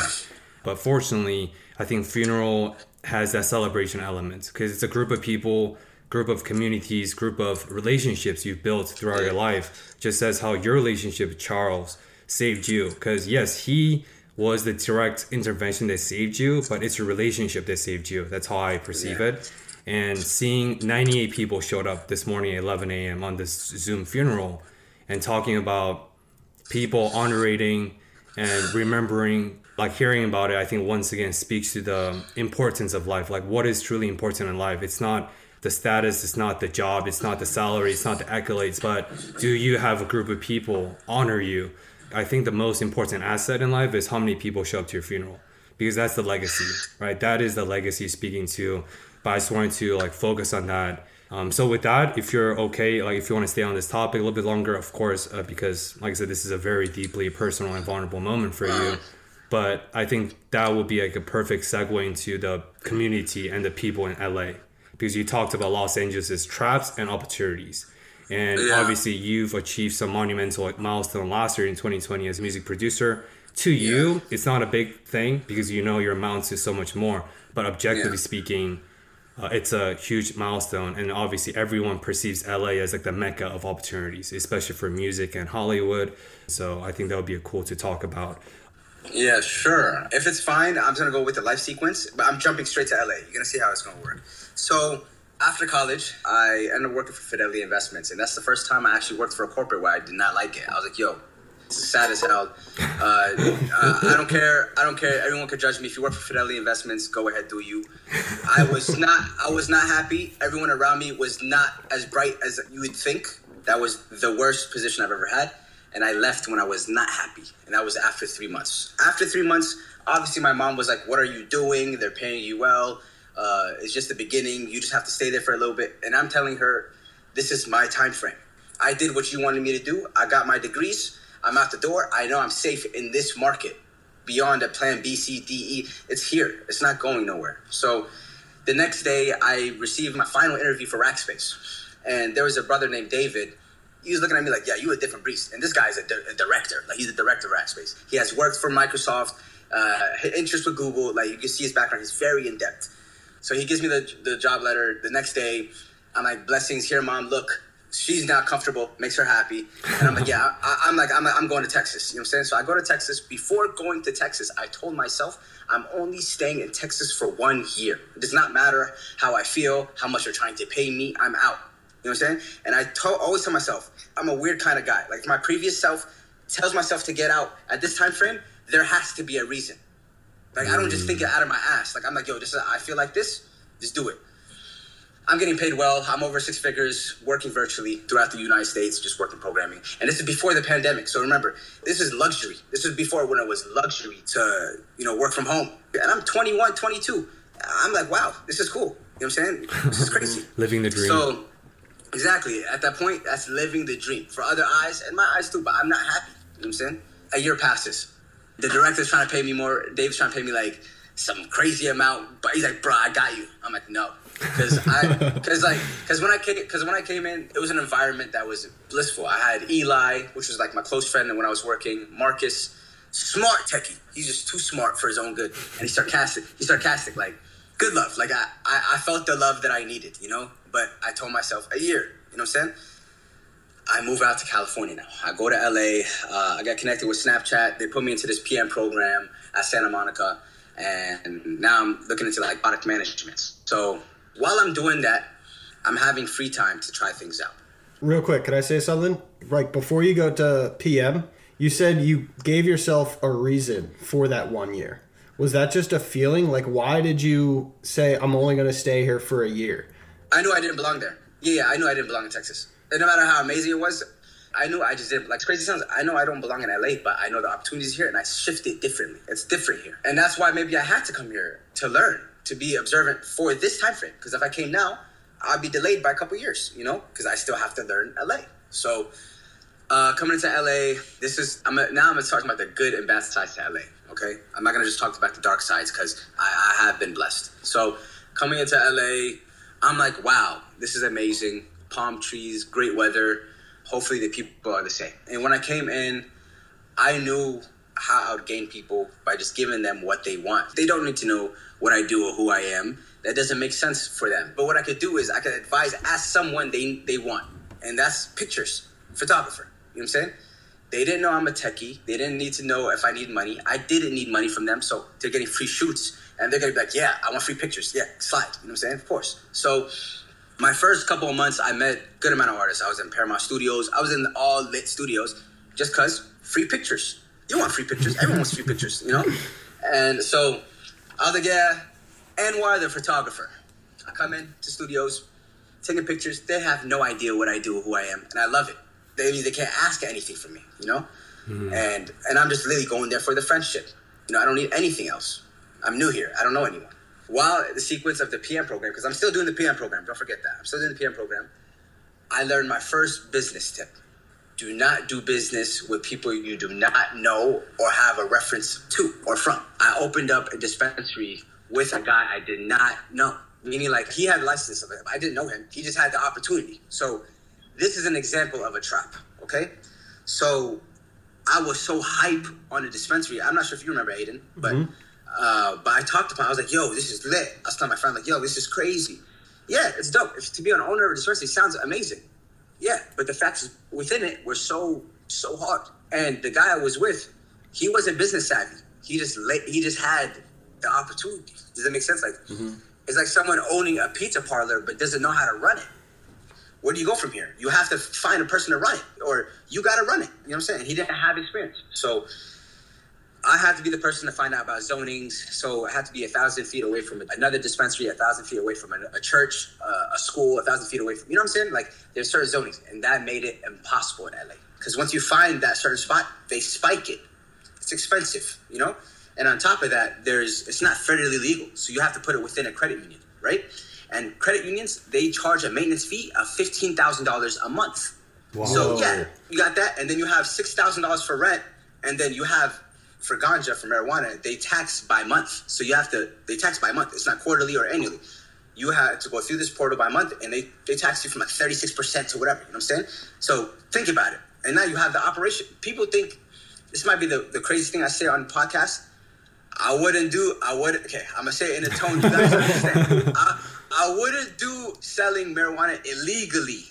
But fortunately, I think funeral has that celebration element, because it's a group of people, group of communities, group of relationships you've built throughout your life, just as how your relationship with Charles saved you. Because yes, he was the direct intervention that saved you, but it's your relationship that saved you. That's how I perceive yeah. it. And seeing ninety-eight people showed up this morning at eleven a.m. on this Zoom funeral and talking about people honoring and remembering, like, hearing about it, I think once again speaks to the importance of life. Like, what is truly important in life? It's not the status, it's not the job, it's not the salary, it's not the accolades, but do you have a group of people honor you? I think the most important asset in life is how many people show up to your funeral, because that's the legacy, right? That is the legacy speaking to, but I just wanted to, like, focus on that. Um, so with that, if you're okay, like, if you want to stay on this topic a little bit longer, of course, uh, because like I said, this is a very deeply personal and vulnerable moment for you. But I think that would be like a perfect segue into the community and the people in L A, because you talked about Los Angeles' traps and opportunities. And yeah. obviously you've achieved some monumental milestone last year in twenty twenty as a music producer. To yeah. you, it's not a big thing, because you know your amounts to so much more. But objectively yeah. speaking, uh, it's a huge milestone. And obviously everyone perceives L A as like the mecca of opportunities, especially for music and Hollywood. So I think that would be cool to talk about. Yeah, sure. If it's fine, I'm going to go with the life sequence, but I'm jumping straight to L A. You're going to see how it's going to work. So after college, I ended up working for Fidelity Investments, and that's the first time I actually worked for a corporate where I did not like it. I was like, yo, sad as hell. Uh, uh, I don't care. I don't care. Everyone could judge me. If you work for Fidelity Investments, go ahead, do you. I was not. I was not happy. Everyone around me was not as bright as you would think. That was the worst position I've ever had, and I left when I was not happy, and that was after three months. After three months, obviously, my mom was like, "What are you doing? They're paying you well. Uh, it's just the beginning. You just have to stay there for a little bit." And I'm telling her, "This is my time frame. I did what you wanted me to do. I got my degrees. I'm out the door. I know I'm safe in this market. Beyond a plan B, C, D, E, it's here. It's not going nowhere." So the next day, I received my final interview for Rackspace. And there was a brother named David. He was looking at me like, yeah, you a different beast. And this guy is a, di- a director. Like, he's a director of Rackspace. He has worked for Microsoft, uh, his interest with Google. Like, you can see his background. He's very in-depth. So he gives me the, the job letter. The next day, I'm like, blessings here, mom. Look, she's not comfortable, makes her happy. And I'm like, yeah, I, I'm like, I'm like, I'm going to Texas. You know what I'm saying? So I go to Texas. Before going to Texas, I told myself I'm only staying in Texas for one year. It does not matter how I feel, how much they're trying to pay me. I'm out. You know what I'm saying? And I to- always tell myself, I'm a weird kind of guy. Like, my previous self tells myself to get out. At this time frame, there has to be a reason. Like, I don't just think it out of my ass. Like, I'm like, yo, this is, I feel like this, just do it. I'm getting paid well. I'm over six figures, working virtually throughout the United States, just working programming. And this is before the pandemic. So remember, this is luxury. This is before when it was luxury to, you know, work from home. And I'm twenty-one, twenty-two. I'm like, wow, this is cool. You know what I'm saying? This is crazy. Living the dream. So, exactly. At that point, that's living the dream. For other eyes, and my eyes too, but I'm not happy. You know what I'm saying? A year passes. The director's trying to pay me more. Dave's trying to pay me, like, some crazy amount. But he's like, bro, I got you. I'm like, no. Because I, because like, because when I came, because when I came in, it was an environment that was blissful. I had Eli, which was like my close friend when I was working. Marcus, smart techie. He's just too smart for his own good, and he's sarcastic. He's sarcastic, like good love. Like I, I, I felt the love that I needed, you know. But I told myself a year. You know what I'm saying? I move out to California now. I go to L A. Uh, I got connected with Snapchat. They put me into this P M program at Santa Monica, and now I'm looking into like product management. So. While I'm doing that, I'm having free time to try things out. Real quick, can I say something? Like, before you go to P M, you said you gave yourself a reason for that one year. Was that just a feeling? Like, why did you say, I'm only going to stay here for a year? I knew I didn't belong there. Yeah, yeah, I knew I didn't belong in Texas. And no matter how amazing it was, I knew I just didn't. Like, crazy sounds, I know I don't belong in L A, but I know the opportunities here, and I shifted differently. It's different here. And that's why maybe I had to come here to learn. To be observant for this time frame, because if I came now, I'd be delayed by a couple years, you know, because I still have to learn L A. So uh, coming into L A, this is I'm a, now I'm gonna talk about the good and bad sides to L A. Okay, I'm not gonna just talk about the dark sides because I, I have been blessed. So coming into L A, I'm like, wow, this is amazing. Palm trees, great weather. Hopefully the people are the same. And when I came in, I knew how I would gain people by just giving them what they want. They don't need to know what I do or who I am. That doesn't make sense for them. But what I could do is I could advise, ask someone they they want. And that's pictures, photographer. You know what I'm saying? They didn't know I'm a techie. They didn't need to know if I need money. I didn't need money from them. So they're getting free shoots. And they're going to be like, yeah, I want free pictures. Yeah, slide. You know what I'm saying? Of course. So my first couple of months, I met a good amount of artists. I was in Paramount Studios. I was in all lit studios just because free pictures. You want free pictures. Everyone wants free pictures, you know? And so I was like, yeah, Anwar, the photographer. I come in to studios, taking pictures. They have no idea what I do, who I am, and I love it. They they can't ask anything from me, you know? Mm. And and I'm just literally going there for the friendship. You know, I don't need anything else. I'm new here. I don't know anyone. While the sequence of the P M program, because I'm still doing the P M program. Don't forget that. I'm still doing the P M program. I learned my first business tip. Do not do business with people you do not know or have a reference to or from. I opened up a dispensary with a guy I did not know. Meaning, like, he had a license. I didn't know him. He just had the opportunity. So this is an example of a trap, okay? So I was so hype on the dispensary. I'm not sure if you remember, Aiden, but mm-hmm. uh, but I talked to him. I was like, yo, this is lit. I was telling my friend, like, yo, this is crazy. Yeah, it's dope. If, to be an owner of a dispensary sounds amazing. Yeah, but the facts within it were so, so hard. And the guy I was with, he wasn't business savvy. He just la- he just had the opportunity. Does that make sense? Like, mm-hmm. It's like someone owning a pizza parlor but doesn't know how to run it. where do you go from here? You have to find a person to run it, or you got to run it. You know what I'm saying? He didn't have experience. So I had to be the person to find out about zonings. So I had to be a thousand feet away from another dispensary, a thousand feet away from a church, uh, a school, a thousand feet away from, you know what I'm saying? Like, there's certain zonings, and that made it impossible in L A. Because once you find that certain spot, they spike it. It's expensive, you know? And on top of that, there's it's not federally legal. So you have to put it within a credit union, right? And credit unions, they charge a maintenance fee of fifteen thousand dollars a month. Wow. So yeah, you got that. And then you have six thousand dollars for rent. And then you have, for ganja, for marijuana, they tax by month. So you have to, they tax by month. It's not quarterly or annually. You have to go through this portal by month, and they, they tax you from like thirty-six percent to whatever, you know what I'm saying? So think about it. And now you have the operation. People think, this might be the, the craziest thing I say on the podcast. I wouldn't do, I would, okay, I'm going to say it in a tone you guys understand. I, I wouldn't do selling marijuana illegally,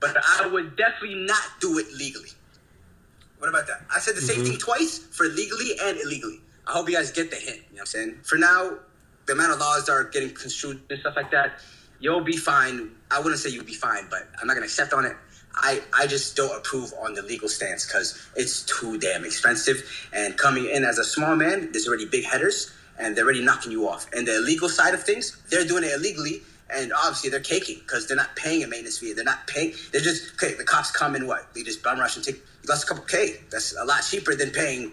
but I would definitely not do it legally. What about that? I said the same mm-hmm. thing twice for legally and illegally. I hope you guys get the hint, you know what I'm saying? For now, the amount of laws that are getting construed and stuff like that, you'll be fine. I wouldn't say you'll be fine, but I'm not going to accept on it. I, I just don't approve on the legal stance because it's too damn expensive. And coming in as a small man, there's already big headers, and they're already knocking you off. And the illegal side of things, they're doing it illegally, and obviously they're caking because they're not paying a maintenance fee. They're not paying. They're just, okay, the cops come and what? They just bum rush and take, you lost a couple K. That's a lot cheaper than paying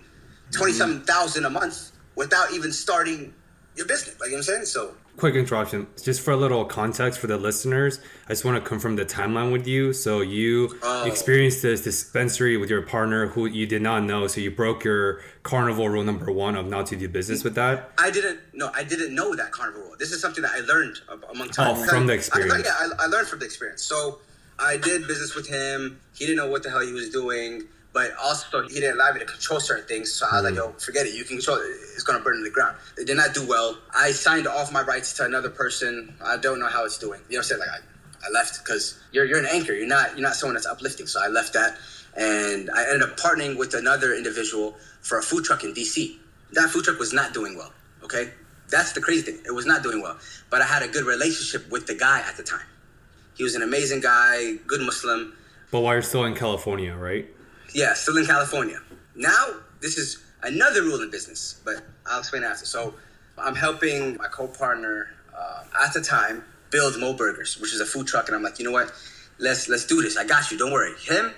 twenty-something thousand a month without even starting your business. Like, you know what I'm saying? So... Quick interruption, just for a little context for the listeners. I just want to confirm the timeline with you. So you oh. experienced this dispensary with your partner who you did not know. So you broke your carnival rule number one of not to do business with that. I didn't no, I didn't know that carnival rule. This is something that I learned among time. Oh, from the experience. I, I, yeah, I, I learned from the experience. So I did business with him. He didn't know what the hell he was doing, but also he didn't allow me to control certain things. So I was mm. like, yo, forget it. You can control it. It's going to burn to the ground. It did not do well. I signed off my rights to another person. I don't know how it's doing. You know what I'm saying? Like, I, I left because you're you're an anchor. You're not you're not someone that's uplifting. So I left that. And I ended up partnering with another individual for a food truck in D C. That food truck was not doing well, okay? That's the crazy thing. It was not doing well. But I had a good relationship with the guy at the time. He was an amazing guy, good Muslim. But while you're still in California, right? Yeah, still in California. Now, this is another rule in business, but I'll explain after. So I'm helping my co-partner uh, at the time build Mo Burgers, which is a food truck. And I'm like, you know what? Let's let's do this. I got you. Don't worry. Him,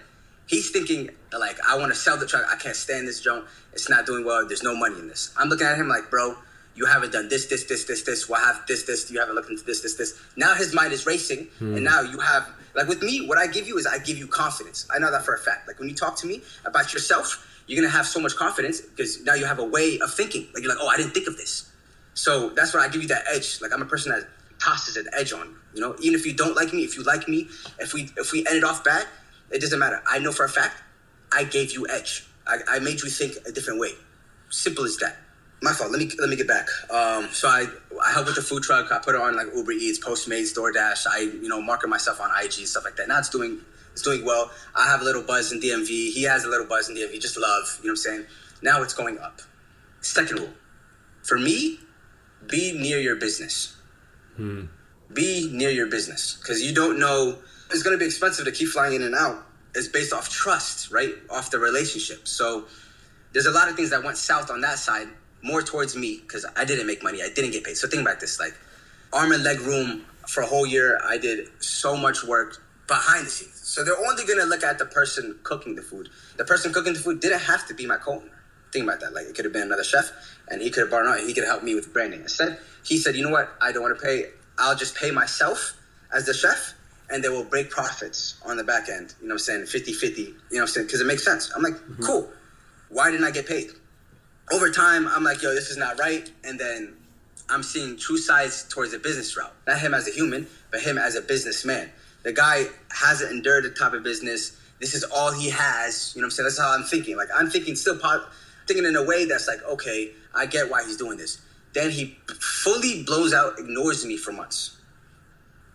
he's thinking, like, I want to sell the truck. I can't stand this junk. It's not doing well. There's no money in this. I'm looking at him like, bro, you haven't done this, this, this, this, this. Well, I have this, this. You haven't looked into this, this, this. Now his mind is racing. Hmm. And now you have... Like with me, what I give you is I give you confidence. I know that for a fact. Like when you talk to me about yourself, you're going to have so much confidence because now you have a way of thinking. Like you're like, oh, I didn't think of this. So that's where I give you that edge. Like I'm a person that tosses an edge on you. You know, even if you don't like me, if you like me, if we if we end it off bad, it doesn't matter. I know for a fact, I gave you edge. I, I made you think a different way. Simple as that. My fault. Let me let me get back. Um, so I I helped with the food truck. I put it on like Uber Eats, Postmates, DoorDash. I you know market myself on I G and stuff like that. Now it's doing it's doing well. I have a little buzz in D M V. He has a little buzz in D M V. Just love. You know what I'm saying? Now it's going up. Second rule, for me, be near your business. Hmm. Be near your business because you don't know. It's going to be expensive to keep flying in and out. It's based off trust, right? Off the relationship. So there's a lot of things that went south on that side. More towards me because I didn't make money. I didn't get paid. So think about this, like arm and leg room for a whole year. I did so much work behind the scenes. So they're only going to look at the person cooking the food. The person cooking the food didn't have to be my co-owner. Think about that. Like it could have been another chef and he could have brought out and he could have helped me with branding. Instead, he said, you know what? I don't want to pay. I'll just pay myself as the chef and they will break profits on the back end. You know what I'm saying? fifty-fifty, you know what I'm saying? Because it makes sense. I'm like, mm-hmm. cool. Why didn't I get paid? Over time, I'm like, yo, this is not right. And then I'm seeing true sides towards the business route. Not him as a human, but him as a businessman. The guy hasn't endured the type of business. This is all he has. You know what I'm saying? That's how I'm thinking. Like, I'm thinking still pop- thinking in a way that's like, okay, I get why he's doing this. Then he fully blows out, ignores me for months.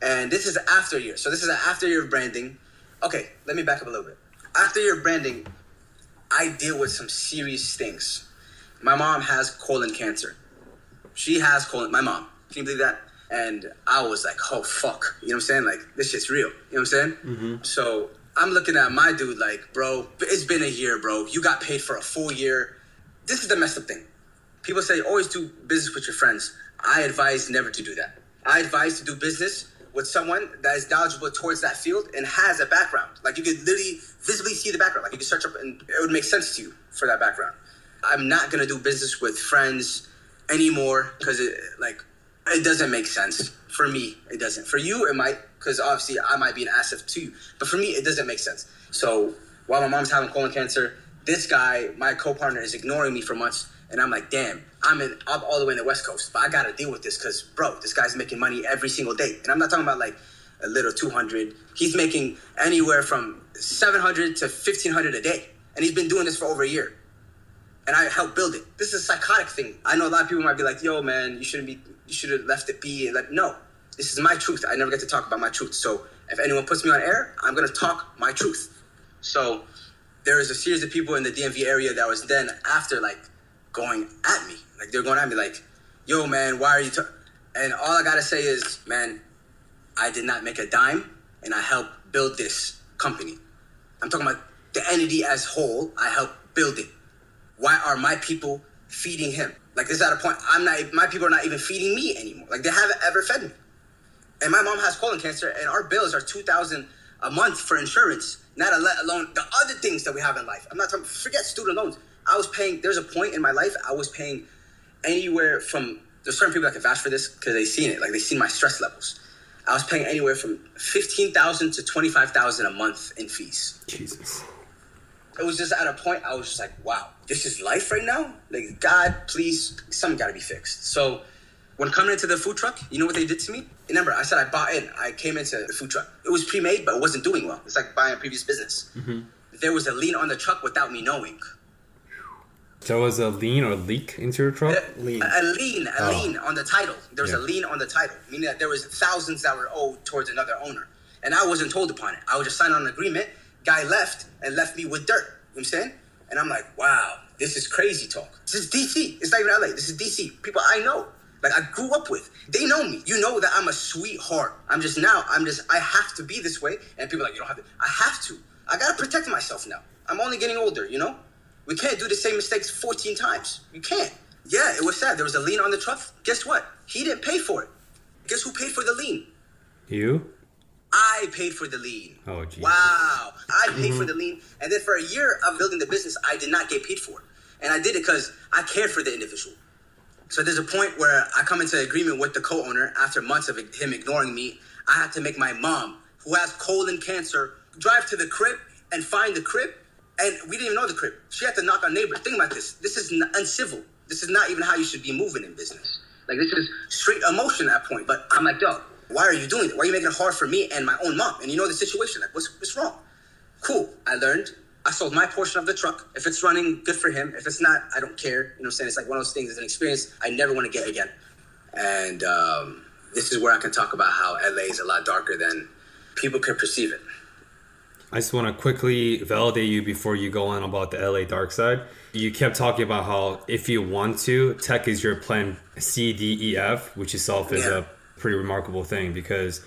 And this is after a year. So this is an after year of branding. Okay, let me back up a little bit. After year of branding, I deal with some serious things. My mom has colon cancer. She has colon. My mom. Can you believe that? And I was like, oh, fuck. You know what I'm saying? Like, this shit's real. You know what I'm saying? Mm-hmm. So I'm looking at my dude like, bro, it's been a year, bro. You got paid for a full year. This is the messed up thing. People say, always do business with your friends. I advise never to do that. I advise to do business with someone that is knowledgeable towards that field and has a background. Like, you could literally visibly see the background. Like, you could search up and it would make sense to you for that background. I'm not going to do business with friends anymore because, it, like, it doesn't make sense. For me, it doesn't. For you, it might, because obviously I might be an asset to you. But for me, it doesn't make sense. So while my mom's having colon cancer, this guy, my co-partner, is ignoring me for months. And I'm like, damn, I'm, in, I'm all the way in the West Coast. But I got to deal with this because, bro, this guy's making money every single day. And I'm not talking about like a little two hundred. He's making anywhere from seven hundred to fifteen hundred a day. And he's been doing this for over a year. And I helped build it. This is a psychotic thing. I know a lot of people might be like, yo, man, you shouldn't be, you should have left it be. Like, no, this is my truth. I never get to talk about my truth. So if anyone puts me on air, I'm going to talk my truth. So there is a series of people in the D M V area that was then after like going at me. Like, they're going at me like, yo, man, why are you? Ta-? And all I got to say is, man, I did not make a dime and I helped build this company. I'm talking about the entity as whole. I helped build it. Why are my people feeding him? Like, this is at a point, I'm not, my people are not even feeding me anymore. Like, they haven't ever fed me. And my mom has colon cancer, and our bills are two thousand dollars a month for insurance, not a, let alone the other things that we have in life. I'm not talking, forget student loans. I was paying, there's a point in my life, I was paying anywhere from, there's certain people that can vouch for this because they've seen it, like they've seen my stress levels. I was paying anywhere from fifteen thousand dollars to twenty-five thousand dollars a month in fees. Jesus. It was just at a point I was just like, wow, this is life right now? Like, God, please, something got to be fixed. So when coming into the food truck, you know what they did to me? Remember, I said I bought in. I came into the food truck. It was pre-made, but it wasn't doing well. It's like buying a previous business. Mm-hmm. There was a lien on the truck without me knowing. There was a lien or leak into your truck? A lien. A lien, a oh. lien on the title. There was yeah. a lien on the title, meaning that there was thousands that were owed towards another owner. And I wasn't told upon it. I was just signing on an agreement. Guy left and left me with dirt. You know what I'm saying? And I'm like, wow, this is crazy talk. This is D C. It's not even L A. This is D C. People I know, like I grew up with. They know me. You know that I'm a sweetheart. I'm just now, I'm just, I have to be this way. And people are like, you don't have to. I have to. I got to protect myself now. I'm only getting older, you know? We can't do the same mistakes fourteen times. You can't. Yeah, it was sad. There was a lien on the truck. Guess what? He didn't pay for it. Guess who paid for the lien? You? I paid for the lien. Oh, geez. Wow. I paid mm-hmm. for the lien. And then for a year of building the business, I did not get paid for it. And I did it because I cared for the individual. So there's a point where I come into agreement with the co-owner after months of him ignoring me. I had to make my mom, who has colon cancer, drive to the crib and find the crib. And we didn't even know the crib. She had to knock on neighbors. Think about this. This is uncivil. This is not even how you should be moving in business. Like, this is straight emotion at that point. But I'm like, dog. Why are you doing it? Why are you making it hard for me and my own mom? And you know the situation. Like, what's what's wrong? Cool. I learned. I sold my portion of the truck. If it's running, good for him. If it's not, I don't care. You know what I'm saying? It's like one of those things. It's an experience I never want to get again. And um, this is where I can talk about how L A is a lot darker than people could perceive it. I just want to quickly validate you before you go on about the L A dark side. You kept talking about how if you want to, tech is your plan C, D, E, F, which itself is yeah. a pretty remarkable thing because,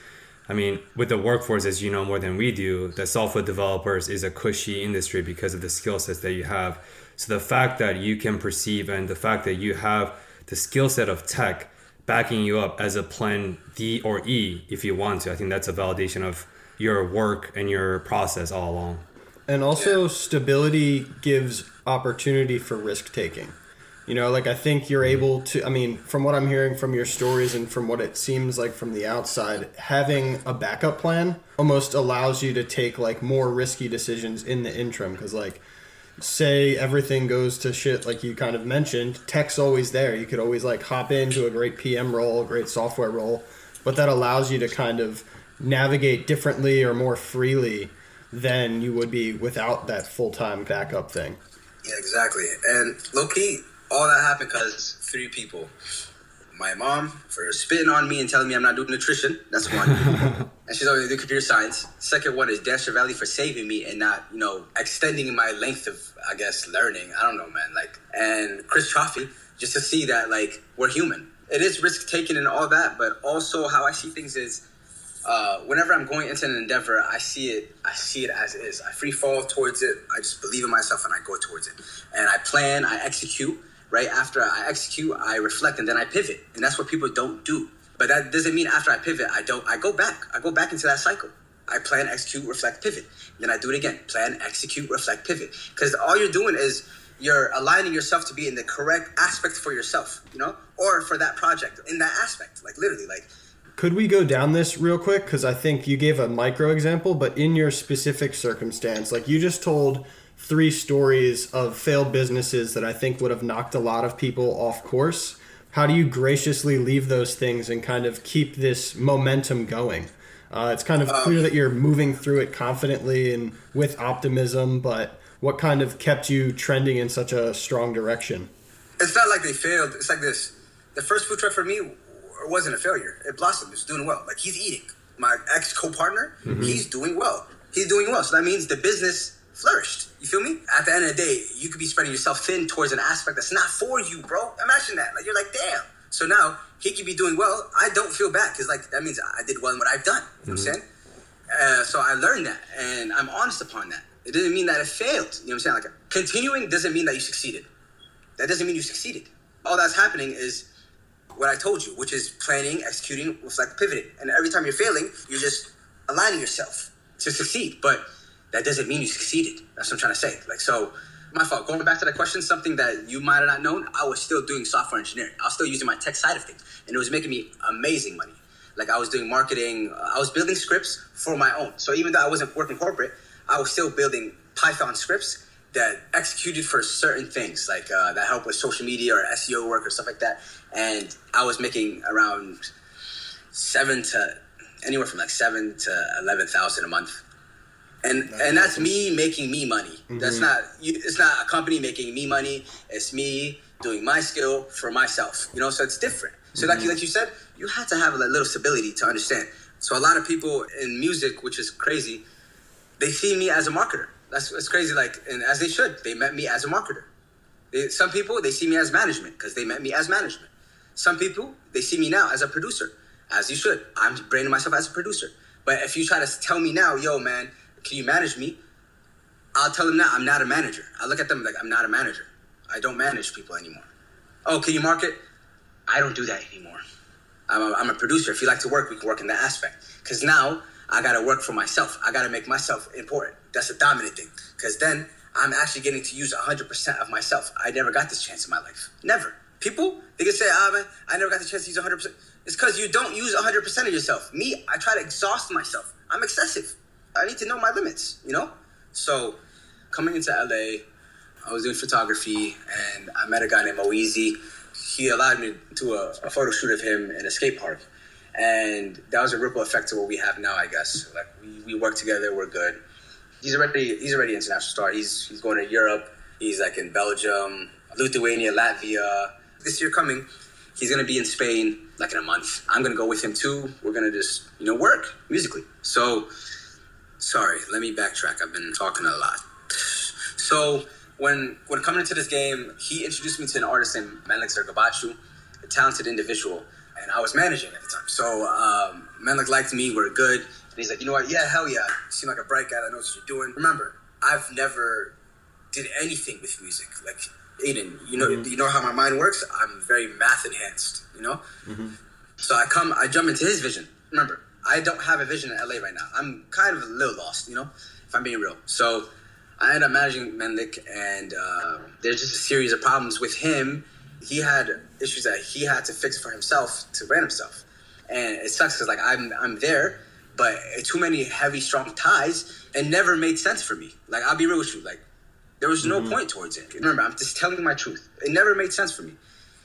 I mean, with the workforce, as you know more than we do, the software developers is a cushy industry because of the skill sets that you have. So the fact that you can perceive and the fact that you have the skill set of tech backing you up as a plan D or E if you want to, I think that's a validation of your work and your process all along. And also yeah. stability gives opportunity for risk taking. You know, like, I think you're able to, I mean, from what I'm hearing from your stories and from what it seems like from the outside, having a backup plan almost allows you to take, like, more risky decisions in the interim. Because, like, say everything goes to shit like you kind of mentioned, tech's always there. You could always, like, hop into a great P M role, a great software role. But that allows you to kind of navigate differently or more freely than you would be without that full-time backup thing. Yeah, exactly. And low-key, all that happened because three people. My mom for spitting on me and telling me I'm not doing nutrition. That's one. And she's always doing computer science. Second one is Daniel Crivelli for saving me and not, you know, extending my length of, I guess, learning. I don't know, man. Like, and Chris Chaffee, just to see that, like, we're human. it is risk taking and all that, but also how I see things is, uh, whenever I'm going into an endeavor, I see it, I see it as is. I free fall towards it. I just believe in myself and I go towards it. And I plan, I execute. Right after I execute, I reflect and then I pivot. And that's what people don't do. But that doesn't mean after I pivot, I don't, I go back. I go back into that cycle. I plan, execute, reflect, pivot. Then I do it again. Plan, execute, reflect, pivot. Because all you're doing is you're aligning yourself to be in the correct aspect for yourself, you know, or for that project in that aspect, like literally, like. Could we go down this real quick? Because I think you gave a micro example, but in your specific circumstance, like you just told three stories of failed businesses that I think would have knocked a lot of people off course. How do you graciously leave those things and kind of keep this momentum going? Uh, it's kind of um, clear that you're moving through it confidently and with optimism, but what kind of kept you trending in such a strong direction? It's not like they failed. It's like this. The first food truck for me wasn't a failure. It blossomed. It's doing well. Like, he's eating. My ex co-partner, mm-hmm. he's doing well. He's doing well. So that means the business flourished. You feel me? At the end of the day, you could be spreading yourself thin towards an aspect that's not for you, bro. Imagine that. Like, you're like, damn. So now he could be doing well. I don't feel bad because, like, that means I did well in what I've done. You mm-hmm. know what I'm saying? Uh, so I learned that, and I'm honest upon that. It doesn't mean that it failed. You know what I'm saying? Like, continuing doesn't mean that you succeeded. That doesn't mean you succeeded. All that's happening is what I told you, which is planning, executing, reflect, pivoting. And every time you're failing, you're just aligning yourself to succeed. But that doesn't mean you succeeded. That's what I'm trying to say. Like, so... My fault. Going back to that question, something that you might have not known, I was still doing software engineering. I was still using my tech side of things, and it was making me amazing money. Like, I was doing marketing. I was building scripts for my own. So even though I wasn't working corporate, I was still building Python scripts that executed for certain things, like uh, that help with social media or S E O work or stuff like that. And I was making around seven to anywhere from like seven to eleven thousand a month. And that's and that's awesome. Me making me money. Mm-hmm. That's not, it's not a company making me money. It's me doing my skill for myself, you know, so it's different. So mm-hmm. like, like you said, you have to have a little stability to understand. So a lot of people in music, which is crazy, they see me as a marketer. That's it's crazy. Like, and as they should, they met me as a marketer. They, some people, they see me as management because they met me as management. Some people, they see me now as a producer, as you should. I'm branding myself as a producer. But if you try to tell me now, yo, man, can you manage me? I'll tell them now, I'm not a manager. I look at them like, I'm not a manager. I don't manage people anymore. Oh, can you market? I don't do that anymore. I'm a, I'm a producer. If you like to work, we can work in that aspect. Because now I got to work for myself. I got to make myself important. That's a dominant thing. Because then I'm actually getting to use one hundred percent of myself. I never got this chance in my life. Never. People, they can say, ah, oh, man, I never got the chance to use one hundred percent. It's because you don't use one hundred percent of yourself. Me, I try to exhaust myself. I'm excessive. I need to know my limits, you know? So coming into L A, I was doing photography, and I met a guy named Anweezy. He allowed me to do a, a photo shoot of him in a skate park. And that was a ripple effect to what we have now, I guess. Like, we, we work together, we're good. He's already he's already an international star. He's he's going to Europe. He's like in Belgium, Lithuania, Latvia. This year coming, he's going to be in Spain like in a month. I'm going to go with him too. We're going to just, you know, work musically. So... Sorry, let me backtrack. I've been talking a lot. So when when coming into this game, he introduced me to an artist named Menelik Zergabachu, a talented individual, and I was managing at the time. So um, Menelik liked me, we're good. And he's like, you know what? Yeah, hell yeah. You seem like a bright guy that knows what you're doing. Remember, I've never did anything with music. Like, Aiden, you know, mm-hmm. you know how my mind works? I'm very math enhanced, you know? Mm-hmm. So I come, I jump into his vision. Remember, I don't have a vision in L A right now. I'm kind of a little lost, you know, if I'm being real. So I ended up managing Menelik, and uh, there's just a series of problems with him. He had issues that he had to fix for himself to brand himself. And it sucks because, like, I'm I'm there, but too many heavy, strong ties. It never made sense for me. Like, I'll be real with you. Like, there was no mm-hmm. point towards it. Remember, I'm just telling you my truth. It never made sense for me.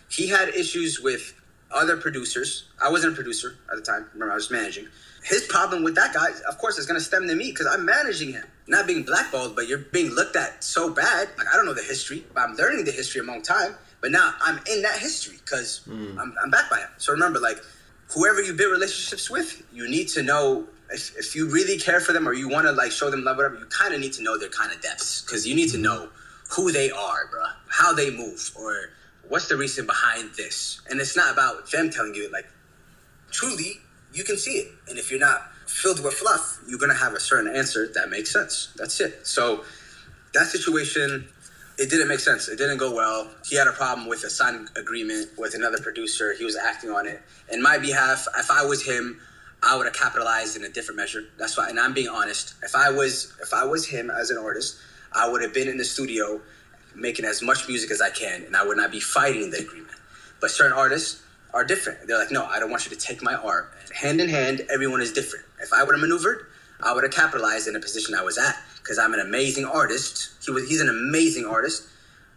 He had issues with other producers. I wasn't a producer at the time. Remember, I was managing. His problem with that guy, of course, is going to stem to me because I'm managing him. Not being blackballed, but you're being looked at so bad. Like, I don't know the history, but I'm learning the history among time. But now I'm in that history because mm. I'm, I'm backed by him. So remember, like, whoever you build relationships with, you need to know if, if you really care for them or you want to, like, show them love, whatever, you kind of need to know their kind of depths because you need to know who they are, bro, how they move, or what's the reason behind this? And it's not about them telling you it. Like, truly, you can see it. And if you're not filled with fluff, you're going to have a certain answer that makes sense. That's it. So that situation, it didn't make sense. It didn't go well. He had a problem with a signed agreement with another producer. He was acting on it. In my behalf, if I was him, I would have capitalized in a different measure. That's why, and I'm being honest. If I was, if I was him as an artist, I would have been in the studio making as much music as I can, and I would not be fighting the agreement. But certain artists are different. They're like, no, I don't want you to take my art. Hand in hand, everyone is different. If I would have maneuvered, I would have capitalized in the position I was at, because I'm an amazing artist. He was, he's an amazing artist,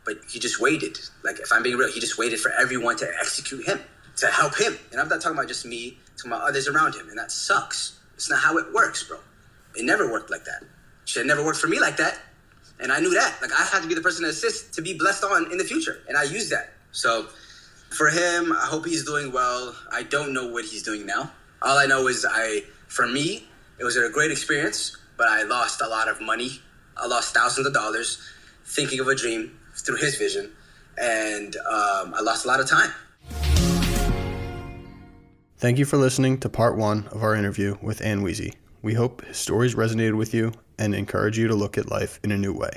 but he just waited. Like, if I'm being real, he just waited for everyone to execute him, to help him. And I'm not talking about just me, I'm talking about others around him, and that sucks. It's not how it works, bro. It never worked like that. Shit never worked for me like that. And I knew that. Like, I had to be the person to assist to be blessed on in the future. And I used that. So for him, I hope he's doing well. I don't know what he's doing now. All I know is I, for me, it was a great experience, but I lost a lot of money. I lost thousands of dollars thinking of a dream through his vision. And um, I lost a lot of time. Thank you for listening to part one of our interview with Anweezy. We hope his stories resonated with you and encourage you to look at life in a new way.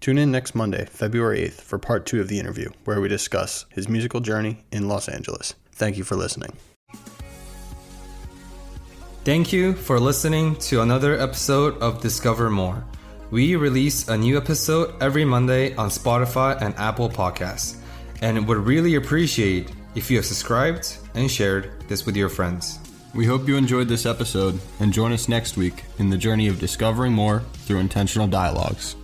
Tune in next Monday, February eighth, for part two of the interview, where we discuss his musical journey in Los Angeles. Thank you for listening. Thank you for listening to another episode of Discover More. We release a new episode every Monday on Spotify and Apple Podcasts, and would really appreciate if you have subscribed and shared this with your friends. We hope you enjoyed this episode and join us next week in the journey of discovering more through intentional dialogues.